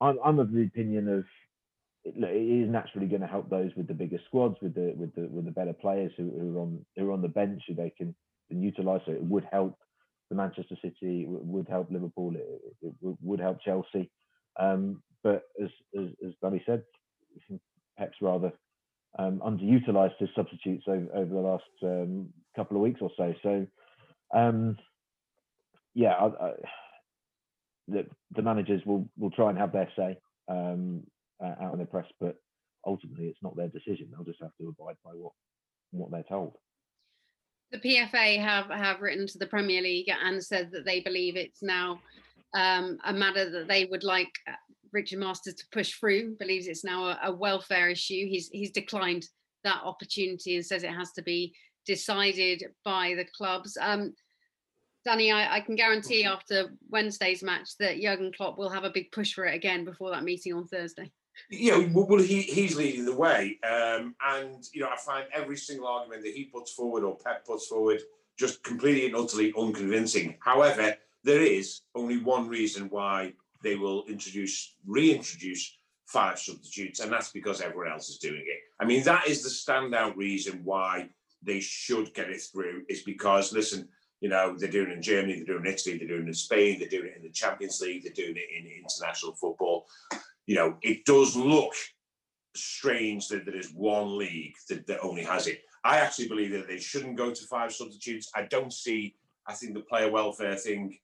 of the opinion of it is naturally going to help those with the bigger squads, with the better players who are on the bench, who they can utilise. So it would help the Manchester City, it would help Liverpool, it would help Chelsea. But as Danny said, Pep's rather underutilised his substitutes over the last couple of weeks or so. So, the managers will try and have their say out in the press, but ultimately it's not their decision. They'll just have to abide by what they're told. The PFA have written to the Premier League and said that they believe it's now a matter that they would like Richard Masters to push through, believes it's now a welfare issue. He's declined that opportunity and says it has to be decided by the clubs. Danny, I can guarantee after Wednesday's match that Jürgen Klopp will have a big push for it again before that meeting on Thursday. Yeah, well, he's leading the way. I find every single argument that he puts forward or Pep puts forward just completely and utterly unconvincing. However, there is only one reason why they will reintroduce 5 substitutes, and that's because everyone else is doing it. I mean, that is the standout reason why they should get it through, is because, listen, they're doing it in Germany, they're doing it in Italy, they're doing it in Spain, they're doing it in the Champions League, they're doing it in international football. It does look strange that there is one league that only has it. I actually believe that they shouldn't go to 5 substitutes. I think the player welfare thing,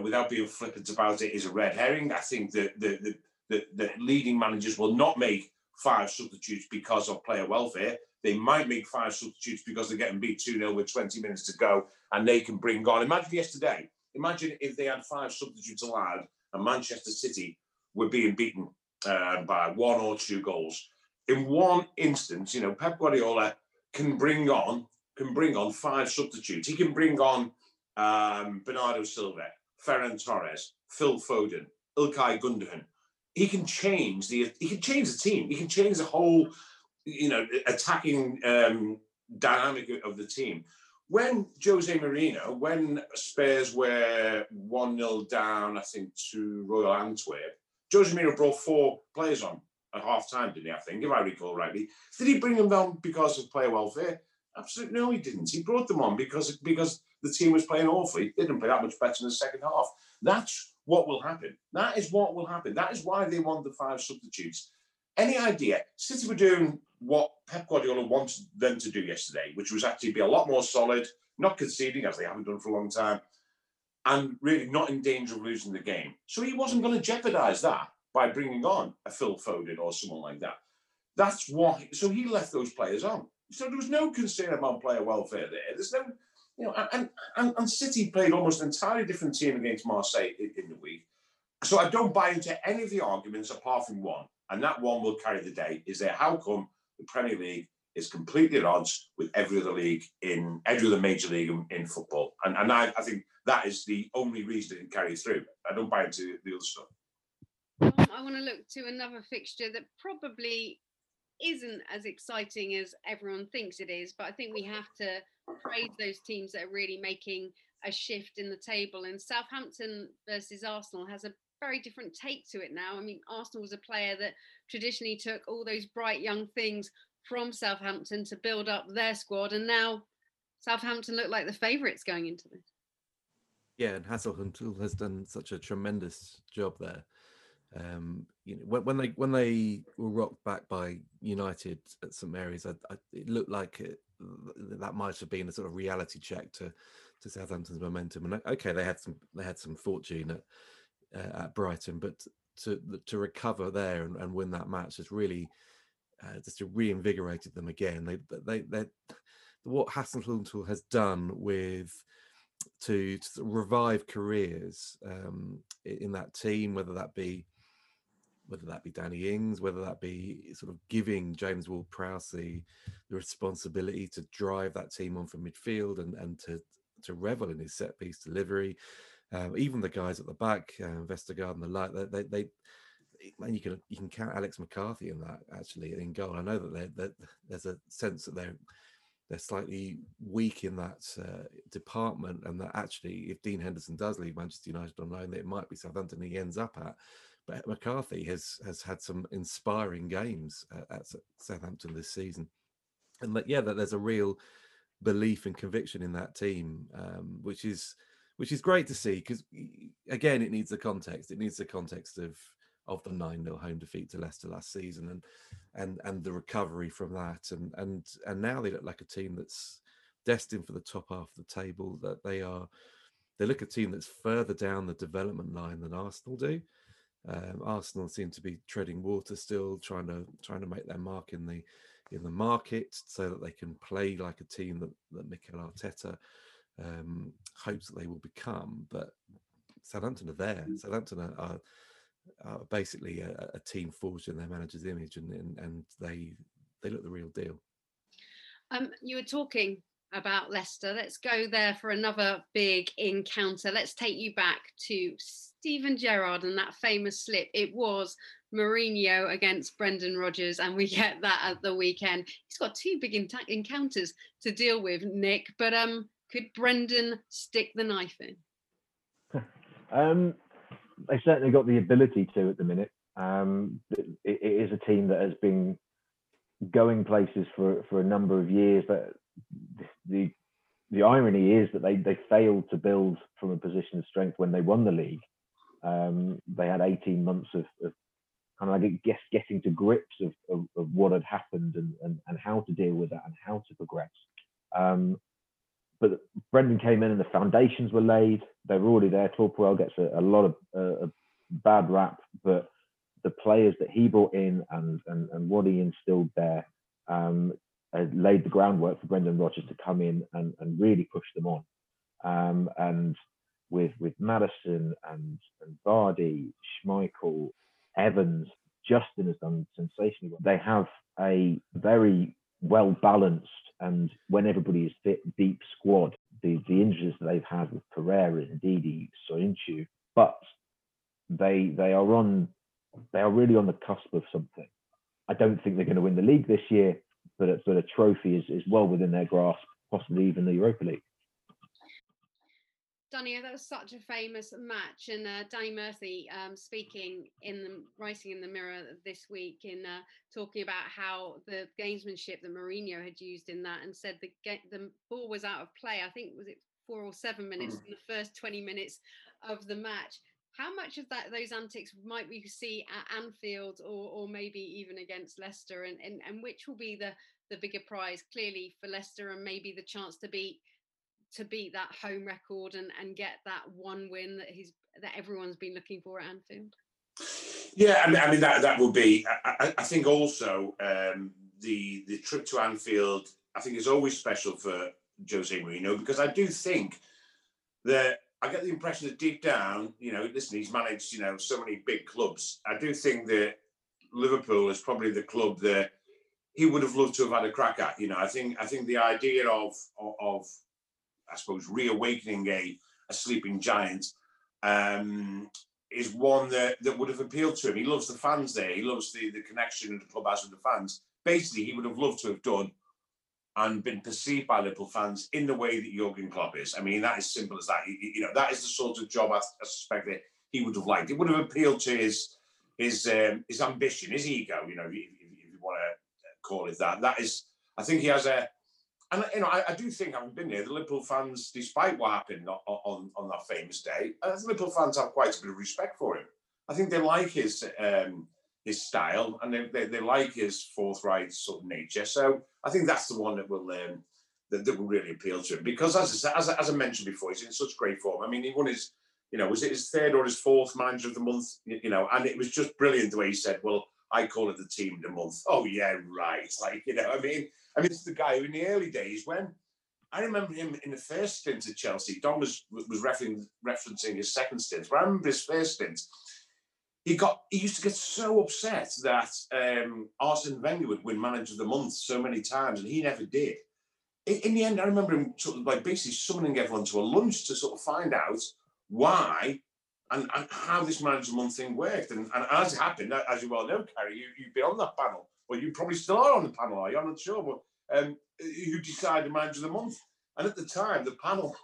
without being flippant about it, is a red herring. I think that the leading managers will not make 5 substitutes because of player welfare. They might make 5 substitutes because they're getting beat 2-0 with 20 minutes to go, and they can bring on. Imagine if they had 5 substitutes allowed and Manchester City were being beaten by 1 or 2 goals. In one instance, Pep Guardiola can bring on 5 substitutes. He can bring on Bernardo Silva, Ferran Torres, Phil Foden, İlkay Gündoğan. He can change the team. He can change the whole, attacking dynamic of the team. When Jose Mourinho, when Spurs were 1-0 down, I think, to Royal Antwerp, Jose Mourinho brought 4 players on at half-time, didn't he, I think, if I recall rightly. Did he bring them on because of player welfare? Absolutely no, he didn't. He brought them on because the team was playing awfully. They didn't play that much better in the second half. That's what will happen. That is what will happen. That is why they want the 5 substitutes. Any idea? City were doing what Pep Guardiola wanted them to do yesterday, which was actually be a lot more solid, not conceding, as they haven't done for a long time. and really not in danger of losing the game. So he wasn't going to jeopardise that by bringing on a Phil Foden or someone like that. That's what. So he left those players on. So there was no concern about player welfare there. There's no, you know, and City played almost an entirely different team against Marseille in the week. So I don't buy into any of the arguments apart from one, and that one will carry the day, is that how come the Premier League is completely at odds with every other league in every other major league in football. And I think that is the only reason it can carry through. I don't buy into the other stuff. I want to look to another fixture that probably isn't as exciting as everyone thinks it is, but I think we have to praise those teams that are really making a shift in the table. And Southampton versus Arsenal has a very different take to it now. I mean, Arsenal was a player that traditionally took all those bright young things from Southampton to build up their squad, and now Southampton look like the favourites going into this. Yeah, and Hasenhuttl has done such a tremendous job there. You know, when they were rocked back by United at St Mary's, it looked like that might have been a sort of reality check to Southampton's momentum. And okay, they had some fortune at Brighton, but to recover there and win that match is really. Just to reinvigorated them again. They what Hasenhuttl has done to revive careers in that team, whether that be Danny Ings, whether that be sort of giving James Ward-Prowse the responsibility to drive that team on from midfield and to revel in his set piece delivery. Even the guys at the back, Vestergaard and the like, they and you can count Alex McCarthy in that, actually, in goal. I know that there's a sense that they're slightly weak in that department, and that actually, if Dean Henderson does leave Manchester United on loan, that it might be Southampton he ends up at. But McCarthy has had some inspiring games at Southampton this season, and that there's a real belief and conviction in that team, which is great to see. Because again, it needs the context. It needs the context of the 9-0 home defeat to Leicester last season and the recovery from that. And now they look like a team that's destined for the top half of the table. That they look a team that's further down the development line than Arsenal do. Arsenal seem to be treading water still, trying to make their mark in the market so that they can play like a team that Mikel Arteta hopes that they will become. But Southampton are there. Southampton are basically a team forged in their manager's image, and they look the real deal. You were talking about Leicester. Let's go there for another big encounter. Let's take you back to Steven Gerrard and that famous slip. It was Mourinho against Brendan Rodgers, and we get that at the weekend. He's got two big encounters to deal with, Nick, but could Brendan stick the knife in? They certainly got the ability to at the minute. It is a team that has been going places for a number of years. But the irony is that they failed to build from a position of strength when they won the league. They had 18 months of kind of like getting to grips of what had happened and how to deal with that and how to progress. But Brendan came in and the foundations were laid. They were already there. Torpwell gets a lot of a bad rap, but the players that he brought in and what he instilled there laid the groundwork for Brendan Rodgers to come in and really push them on. And with Madison and Vardy, Schmeichel, Evans, Justin has done sensationally well. They have a very well-balanced and when everybody is fit, deep squad. The injuries that they've had with Pereira, Ndidi, Soyuncu, but they are really on the cusp of something. I don't think they're going to win the league this year, but a trophy is well within their grasp, possibly even the Europa League. Danny, that was such a famous match, and Danny Murphy speaking writing in the Mirror this week in talking about how the gamesmanship that Mourinho had used in that, and said the ball was out of play. I think was it 4 or 7 minutes in the first 20 minutes of the match. How much of those antics might we see at Anfield or maybe even against Leicester, and which will be the bigger prize clearly for Leicester, and maybe the chance to beat to beat that home record and get that one win that that everyone's been looking for at Anfield? Yeah, I mean that would be. I think also the trip to Anfield, I think, is always special for Jose Mourinho, because I do think that I get the impression that deep down, listen, he's managed, so many big clubs. I do think that Liverpool is probably the club that he would have loved to have had a crack at. I think the idea of I suppose reawakening a sleeping giant is one that would have appealed to him. He loves the fans there. He loves the connection that the club has with the fans. Basically, he would have loved to have done and been perceived by Liverpool fans in the way that Jürgen Klopp is. I mean, that is simple as that. That is the sort of job I suspect that he would have liked. It would have appealed to his ambition, his ego. If you want to call it that. That is, I think he has a. And I do think, having been there, the Liverpool fans, despite what happened on that famous day, I think Liverpool fans have quite a bit of respect for him. I think they like his style, and they like his forthright sort of nature. So I think that's the one that will that will really appeal to him, because as I mentioned before, he's in such great form. I mean, he won his, was it his third or his fourth manager of the month? And it was just brilliant the way he said, "Well, I call it the team of the month." Oh yeah, right. I mean, it's the guy who in the early days, when I remember him in the first stint at Chelsea, Don was referencing his second stint. But I remember his first stint, he used to get so upset that Arsene Wenger would win Manager of the Month so many times, and he never did. In the end, I remember him sort of like basically summoning everyone to a lunch to sort of find out why and how this Manager of the Month thing worked. And as it happened, as you well know, Kerry, you've been on that panel. Well, you probably still are on the panel, are you? I'm not sure, but who decided Manager of the Month? And at the time, the panel,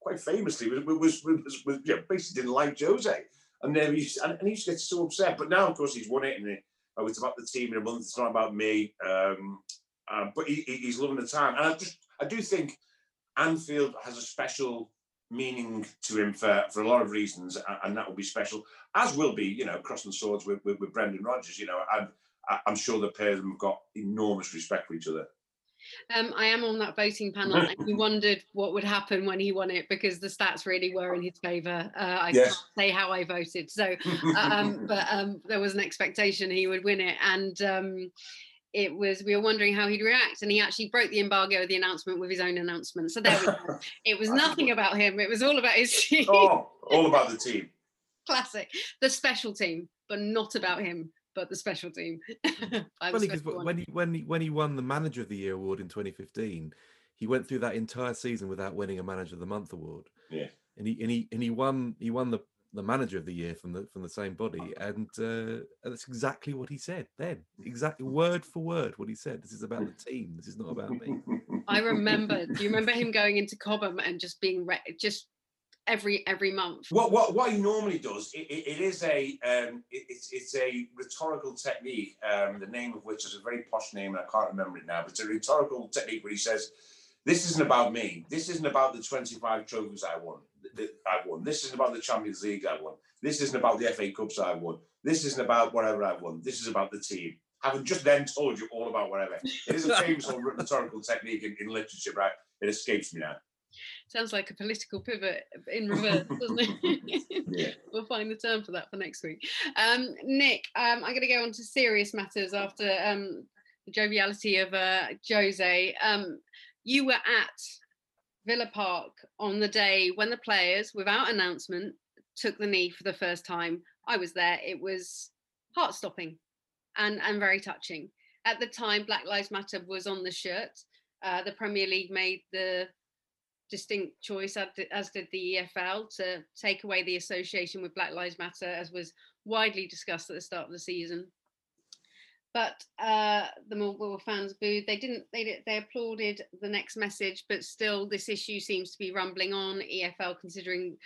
quite famously, was basically didn't like Jose, and he used to get so upset. But now, of course, he's won it, and it's about the team in a month. It's not about me. But he's loving the time, and I do think Anfield has a special meaning to him for a lot of reasons, and that will be special. As will be, crossing swords with Brendan Rodgers. I'm sure the pair of them have got enormous respect for each other. I am on that voting panel, and you wondered what would happen when he won it, because the stats really were in his favour. I can't say how I voted, so but there was an expectation he would win it, and we were wondering how he'd react, and he actually broke the embargo of the announcement with his own announcement. So there we go. It was nothing about him; it was all about his team. Oh, all about the team. Classic, the special team, but not about him. But the special team. Funny, because when he won the Manager of the Year award in 2015, he went through that entire season without winning a Manager of the Month award. Yeah, and he won the Manager of the Year from the same body, and that's exactly what he said then. Exactly word for word what he said. This is about the team. This is not about me. I remember. Do you remember him going into Cobham and just being every month? What he normally does, it's a rhetorical technique, the name of which is a very posh name and I can't remember it now, but it's a rhetorical technique where he says, "This isn't about me. This isn't about the 25 trophies I won. This isn't about the Champions League I won. This isn't about the FA Cups I won. This isn't about whatever I won. This is about the team. Having just then told you all about whatever." It is a famous rhetorical technique in literature, right? It escapes me now. Sounds like a political pivot in reverse, doesn't it? Yeah. We'll find the term for that for next week. Nick, I'm going to go on to serious matters after the joviality of Jose. You were at Villa Park on the day when the players, without announcement, took the knee for the first time. I was there. It was heart-stopping and very touching. At the time, Black Lives Matter was on the shirt. The Premier League made the distinct choice, as did the EFL, to take away the association with Black Lives Matter, as was widely discussed at the start of the season. But the Millwall fans booed. They applauded the next message, but still this issue seems to be rumbling on. EFL considering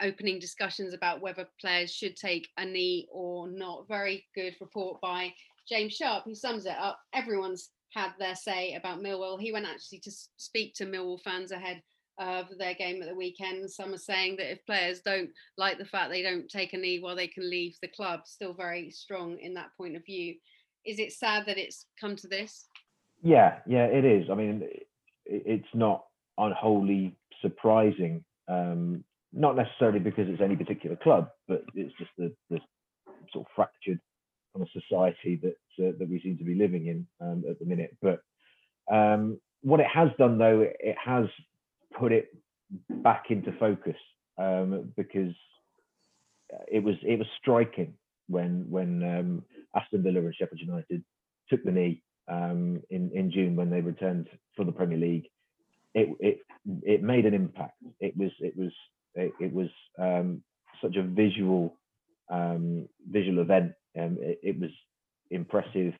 opening discussions about whether players should take a knee or not. Very good report by James Sharp, who sums it up. Everyone's had their say about Millwall. He went actually to speak to Millwall fans ahead of their game at the weekend. Some are saying that if players don't like the fact they don't take a knee while they can leave the club, still very strong in that point of view. Is it sad that it's come to this? Yeah, it is. I mean, it's not unholy, surprising. Not necessarily because it's any particular club, but it's just the sort of fractured kind of society that we seem to be living in at the minute. But what it has done, though, it has put it back into focus because it was striking when Aston Villa and Sheffield United took the knee in June when they returned for the Premier League. It made an impact. It was such a visual event. It was impressive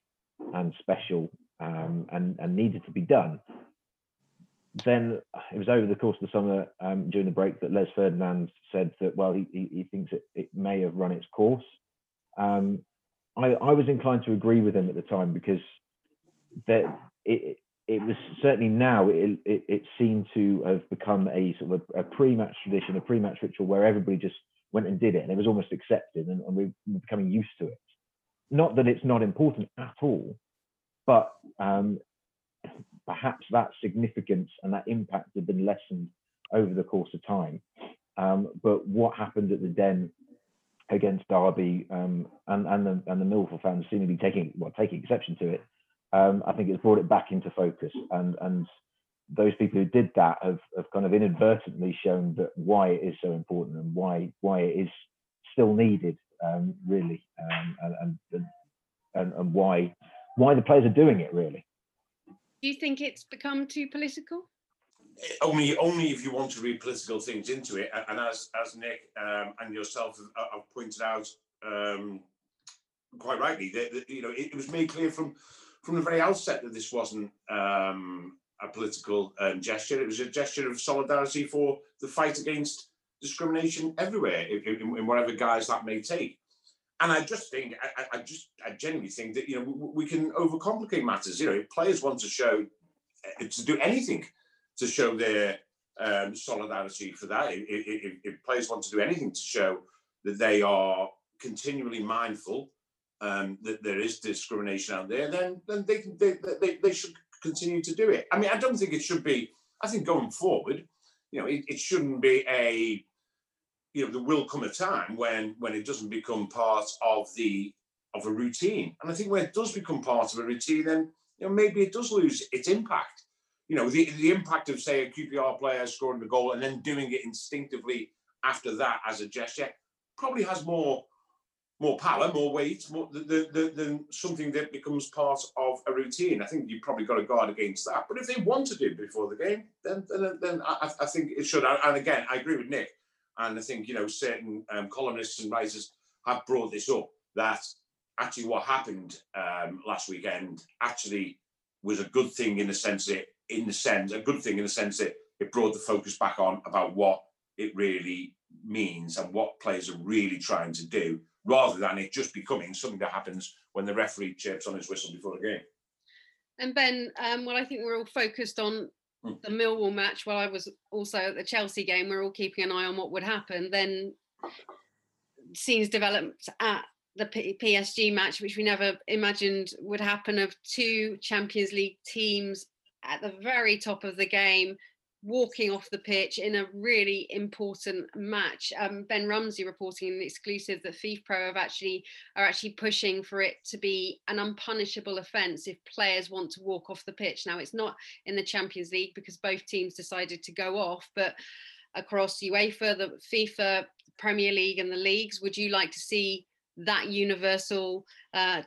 and special and needed to be done. Then it was over the course of the summer during the break that Les Ferdinand said that, well, he thinks it may have run its course. I was inclined to agree with him at the time because it was certainly now it seemed to have become a sort of a pre-match tradition, a pre-match ritual where everybody just went and did it, and it was almost accepted, and we were becoming used to it. Not that it's not important at all, but perhaps that significance and that impact had been lessened over the course of time. But what happened at the Den against Derby and the Millwall fans seemingly taking exception to it, I think it's brought it back into focus. And those people who did that have kind of inadvertently shown that why it is so important and why it is still needed, really, and why the players are doing it, really. Do you think it's become too political? Only if you want to read political things into it. And as Nick and yourself have pointed out quite rightly, that it was made clear from the very outset that this wasn't a political gesture. It was a gesture of solidarity for the fight against discrimination everywhere, in whatever guise that may take. And I just think, I genuinely think that we can overcomplicate matters. If players want to do anything to show their solidarity for that, if players want to do anything to show that they are continually mindful that there is discrimination out there, then they should continue to do it. I mean, I don't think it should be. I think going forward, it shouldn't be a. There will come a time when it doesn't become part of a routine. And I think when it does become part of a routine, then maybe it does lose its impact. The impact of, say, a QPR player scoring the goal and then doing it instinctively after that as a gesture probably has more power, more weight, than something that becomes part of a routine. I think you've probably got to guard against that. But if they want to do it before the game, then I think it should. And again, I agree with Nick. And I think, certain columnists and writers have brought this up, that actually what happened last weekend actually was a good thing in the sense that it brought the focus back on about what it really means and what players are really trying to do, rather than it just becoming something that happens when the referee chirps on his whistle before the game. And Ben, I think we're all focused on the Millwall match, while I was also at the Chelsea game. We're all keeping an eye on what would happen. Then scenes developed at the PSG match, which we never imagined would happen, of two Champions League teams at the very top of the game, walking off the pitch in a really important match. Ben Rumsey reporting in an exclusive that FIFPro are actually pushing for it to be an unpunishable offence if players want to walk off the pitch. Now, it's not in the Champions League because both teams decided to go off, but across UEFA, the FIFA, Premier League and the leagues, would you like to see that universal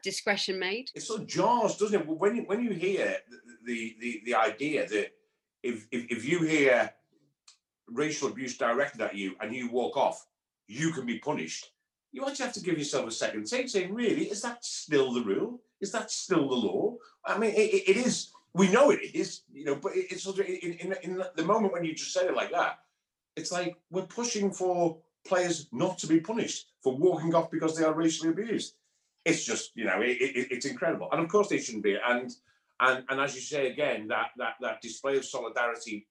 discretion made? It sort of jars, doesn't it? When you hear the idea that if you hear racial abuse directed at you and you walk off, you can be punished. You actually have to give yourself a second take, saying, really, is that still the rule? Is that still the law? I mean, it is. We know it is, but it's sort of in the moment when you just say it like that, it's like we're pushing for players not to be punished for walking off because they are racially abused. It's just, it's incredible. And of course they shouldn't be. And as you say again, that display of solidarity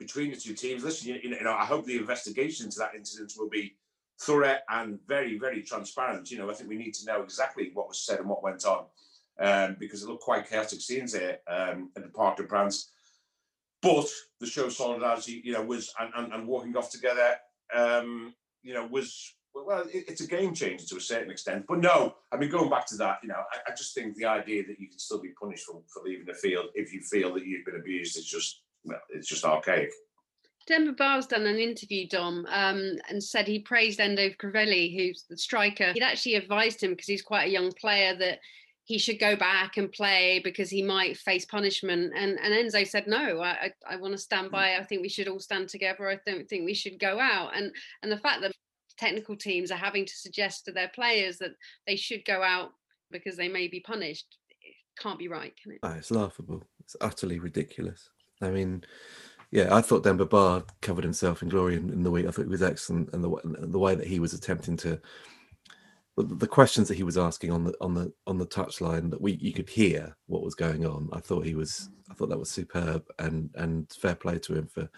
between the two teams. Listen, I hope the investigation into that incident will be thorough and very, very transparent. I think we need to know exactly what was said and what went on, because it looked quite chaotic scenes there at the Parc des Princes. But the show of solidarity, you know, was and walking off together, you know, was, well, it's a game changer to a certain extent. But no, I mean, going back to that, you know, I just think the idea that you can still be punished for leaving the field if you feel that you've been abused is just, well, it's just archaic. Denver Barr's done an interview, Dom, and said he praised Endo Crivelli, who's the striker. He'd actually advised him, because he's quite a young player, that he should go back and play because he might face punishment. And Enzo said, no, I want to stand by. I think we should all stand together. I don't think we should go out. And the fact that technical teams are having to suggest to their players that they should go out because they may be punished, it can't be right, can it? Oh, it's laughable. It's utterly ridiculous. I mean... yeah, I thought Demba Ba covered himself in glory in the week. I thought he was excellent, and the way that he was attempting to, the questions that he was asking on the touchline, that you could hear what was going on. I thought that was superb, and fair play to him for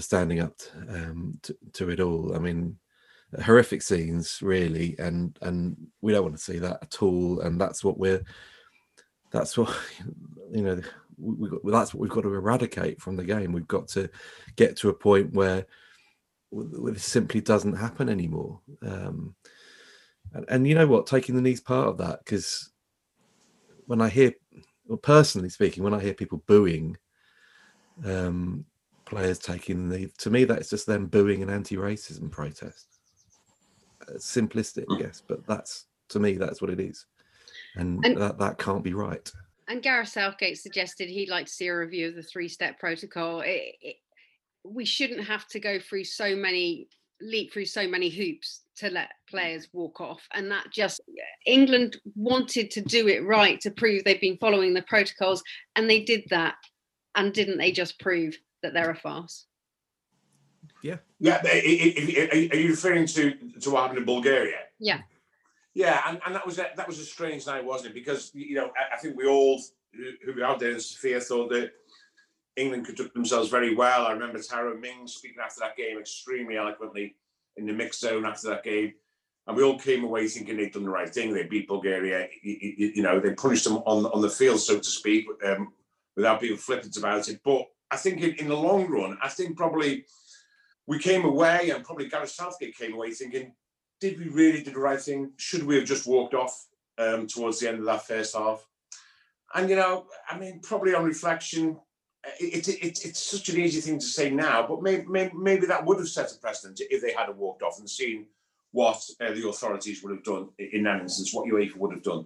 standing up to it all. I mean, horrific scenes really, and we don't want to see that at all. And that's what that's what we've got to eradicate from the game. We've got to get to a point where this simply doesn't happen anymore. And you know what? Taking the knee's part of that, because when I hear, well, personally speaking, when I hear people booing players taking the knee, to me, that's just them booing an anti-racism protest. It's simplistic, yes, but that's, to me, that's what it is. And that can't be right. And Gareth Southgate suggested he'd like to see a review of the three-step protocol. We shouldn't have to leap through so many hoops to let players walk off. And that just, England wanted to do it right to prove they've been following the protocols, and they did that. And didn't they just prove that they're a farce? Yeah. Yeah. Are you referring to what happened in Bulgaria? Yeah. Yeah, and that was a strange night, wasn't it? Because, you know, I think we all who were out there in Sofia thought that England conducted themselves very well. I remember Tara Ming speaking after that game extremely eloquently in the mixed zone after that game, and we all came away thinking they'd done the right thing. They beat Bulgaria, you know, they punished them on the field, so to speak, without being flippant about it. But I think in the long run, I think probably we came away, and probably Gareth Southgate came away thinking, did we really do the right thing? Should we have just walked off towards the end of that first half? And, you know, I mean, probably on reflection, it's such an easy thing to say now, but maybe that would have set a precedent if they had walked off and seen what the authorities would have done in that instance, what UEFA would have done.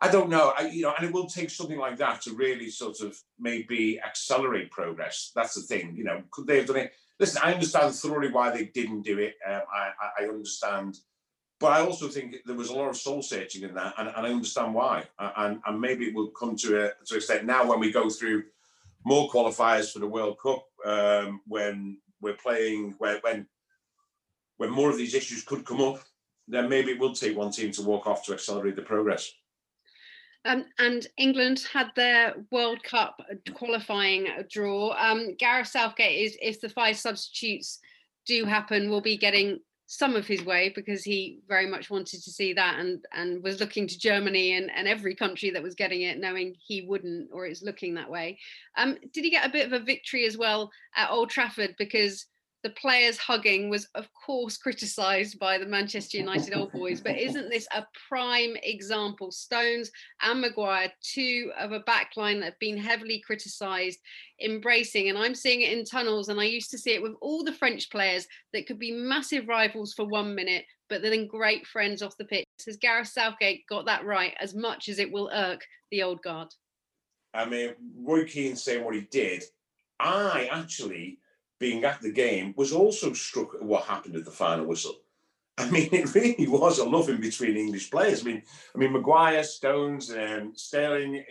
I don't know, you know, and it will take something like that to really sort of maybe accelerate progress. That's the thing, you know, could they have done it? Listen, I understand thoroughly why they didn't do it. I understand. But I also think there was a lot of soul-searching in that, and I understand why. And maybe it will come to an extent now when we go through more qualifiers for the World Cup, when we're playing, when more of these issues could come up, then maybe it will take one team to walk off to accelerate the progress. And England had their World Cup qualifying draw. Gareth Southgate, is, if the five substitutes do happen, will be getting some of his way, because he very much wanted to see that, and was looking to Germany and every country that was getting it, knowing he wouldn't, or it's looking that way. Did he get a bit of a victory as well at Old Trafford? Because the players hugging was, of course, criticised by the Manchester United old boys, but isn't this a prime example? Stones and Maguire, two of a backline that have been heavily criticised, embracing, and I'm seeing it in tunnels, and I used to see it with all the French players that could be massive rivals for 1 minute, but then great friends off the pitch. Has Gareth Southgate got that right, as much as it will irk the old guard? I mean, Roy Keane saying what he did, I actually... being at the game, was also struck at what happened at the final whistle. I mean, it really was a loving between English players. I mean, Maguire, Stones, Sterling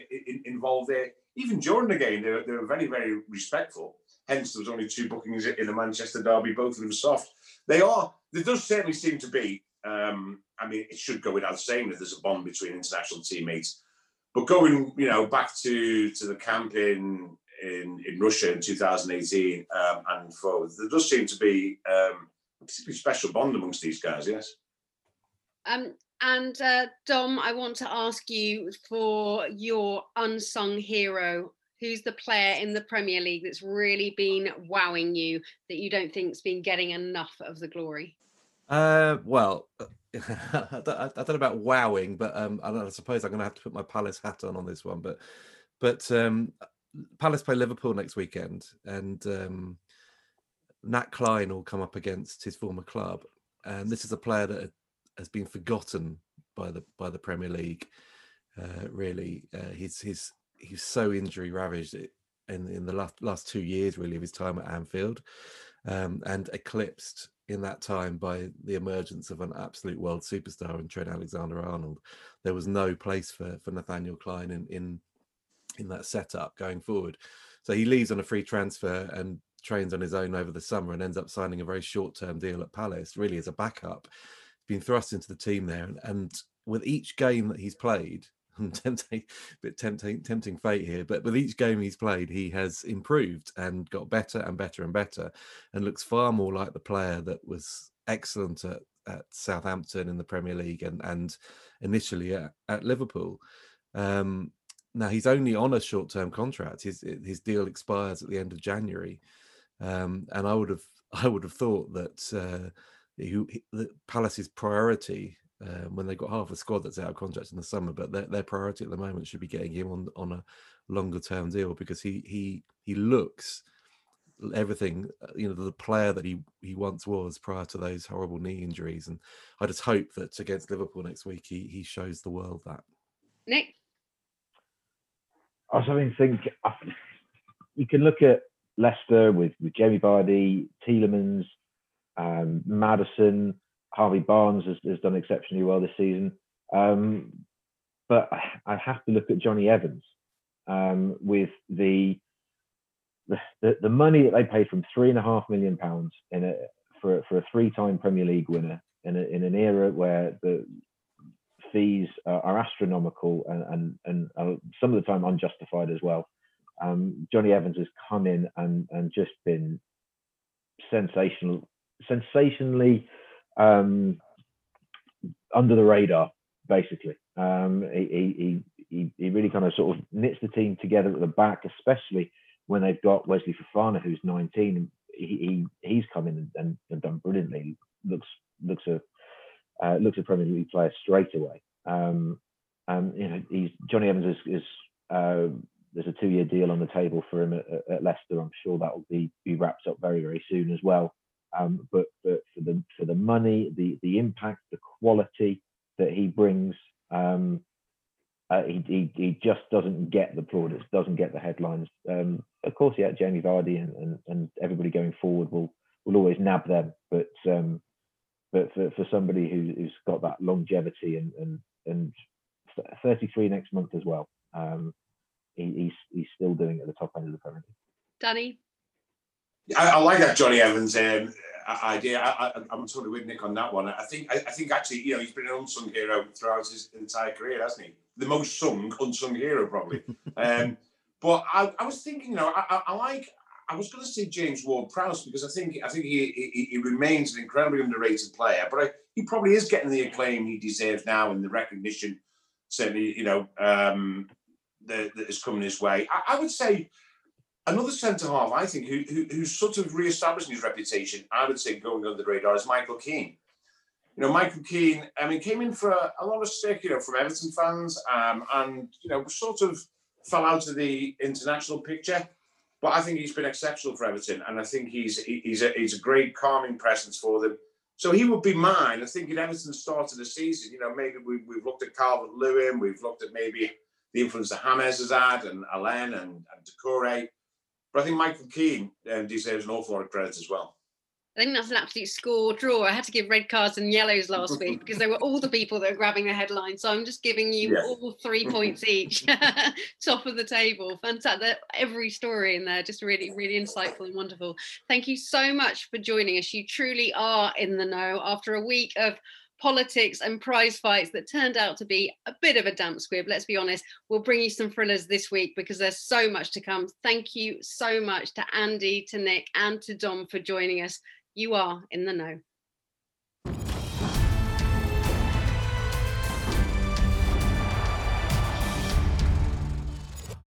involved there. Even during the game, they were very, very respectful. Hence, there was only two bookings in the Manchester derby, both of them soft. There does certainly seem to be, I mean, it should go without saying that there's a bond between international teammates. But going, you know, back to the camp in Russia in 2018 and forward, there does seem to be a particularly special bond amongst these guys, yes. And Dom, I want to ask you for your unsung hero Who's the player in the Premier League that's really been wowing you that you don't think's been getting enough of the glory? Well, I don't know about wowing, but I suppose I'm going to have to put my Palace hat on this one. But Palace play Liverpool next weekend, and Nat Klein will come up against his former club. And this is a player that has been forgotten by the Premier League. Really, he's so injury ravaged in the last 2 years, really, of his time at Anfield, and eclipsed in that time by the emergence of an absolute world superstar in Trent Alexander-Arnold. There was no place for Nathaniel Klein in that setup going forward. So he leaves on a free transfer and trains on his own over the summer and ends up signing a very short-term deal at Palace, really as a backup. He's been thrust into the team there, and with each game that he's played, tempting fate here, but with each game he's played, he has improved and got better and better and better, and looks far more like the player that was excellent at Southampton in the Premier League and initially at Liverpool. Now he's only on a short-term contract. His deal expires at the end of January, and I would have thought that the Palace's priority, when they've got half a squad that's out of contract in the summer, but their priority at the moment should be getting him on a longer term deal, because he looks everything, the player that he once was prior to those horrible knee injuries. And I just hope that against Liverpool next week, he shows the world that. Nick? I was having to think, you can look at Leicester with Jamie Vardy, Tielemans, Maddison. Harvey Barnes has done exceptionally well this season. But I have to look at Jonny Evans with the money that they paid from £3.5 million for a three-time Premier League winner in an era where the fees are astronomical and some of the time unjustified as well. Jonny Evans has come in and just been sensationally under the radar, basically. He really kind of sort of knits the team together at the back, especially when they've got Wesley Fofana, who's 19. He's come in and done brilliantly. Looks a Premier League player straight away. Jonny Evans is there's a 2-year deal on the table for him at Leicester. I'm sure that will be wrapped up very, very soon as well. But for the money, the impact, the quality that he brings, he just doesn't get the plaudits, doesn't get the headlines. Of course, yeah, Jamie Vardy and everybody going forward will always nab them. But for somebody who's got that longevity and 33 next month as well, he's still doing it at the top end of the Premier League. Danny? I like that Jonny Evans idea. I'm totally with Nick on that one. I think actually, he's been an unsung hero throughout his entire career, hasn't he? The most unsung hero, probably. But I was thinking, I was going to say James Ward-Prowse, because I think he remains an incredibly underrated player, but he probably is getting the acclaim he deserves now and the recognition, certainly, that is coming his way. I would say. Another centre-half, I think, who's sort of re-establishing his reputation, I would say, going under the radar, is Michael Keane. Michael Keane, came in for a lot of stick, from Everton fans, and, sort of fell out of the international picture. But I think he's been exceptional for Everton, and I think he's a great calming presence for them. So he would be mine. I think at Everton start of the season, maybe we've looked at Calvert-Lewin, we've looked at maybe the influence that James has had, and Alain and Doucouré. But I think Michael Keane deserves an awful lot of credit as well. I think that's an absolute score draw. I had to give red cards and yellows last week because they were all the people that were grabbing the headline. So I'm just giving you all 3 points each. Top of the table. Fantastic. Every story in there, just really, really insightful and wonderful. Thank you so much for joining us. You truly are in the know after a week of politics and prize fights that turned out to be a bit of a damp squib, let's be honest. We'll bring you some thrillers this week because there's so much to come. Thank you so much to Andy, to Nick, and to Dom for joining us. You are in the know.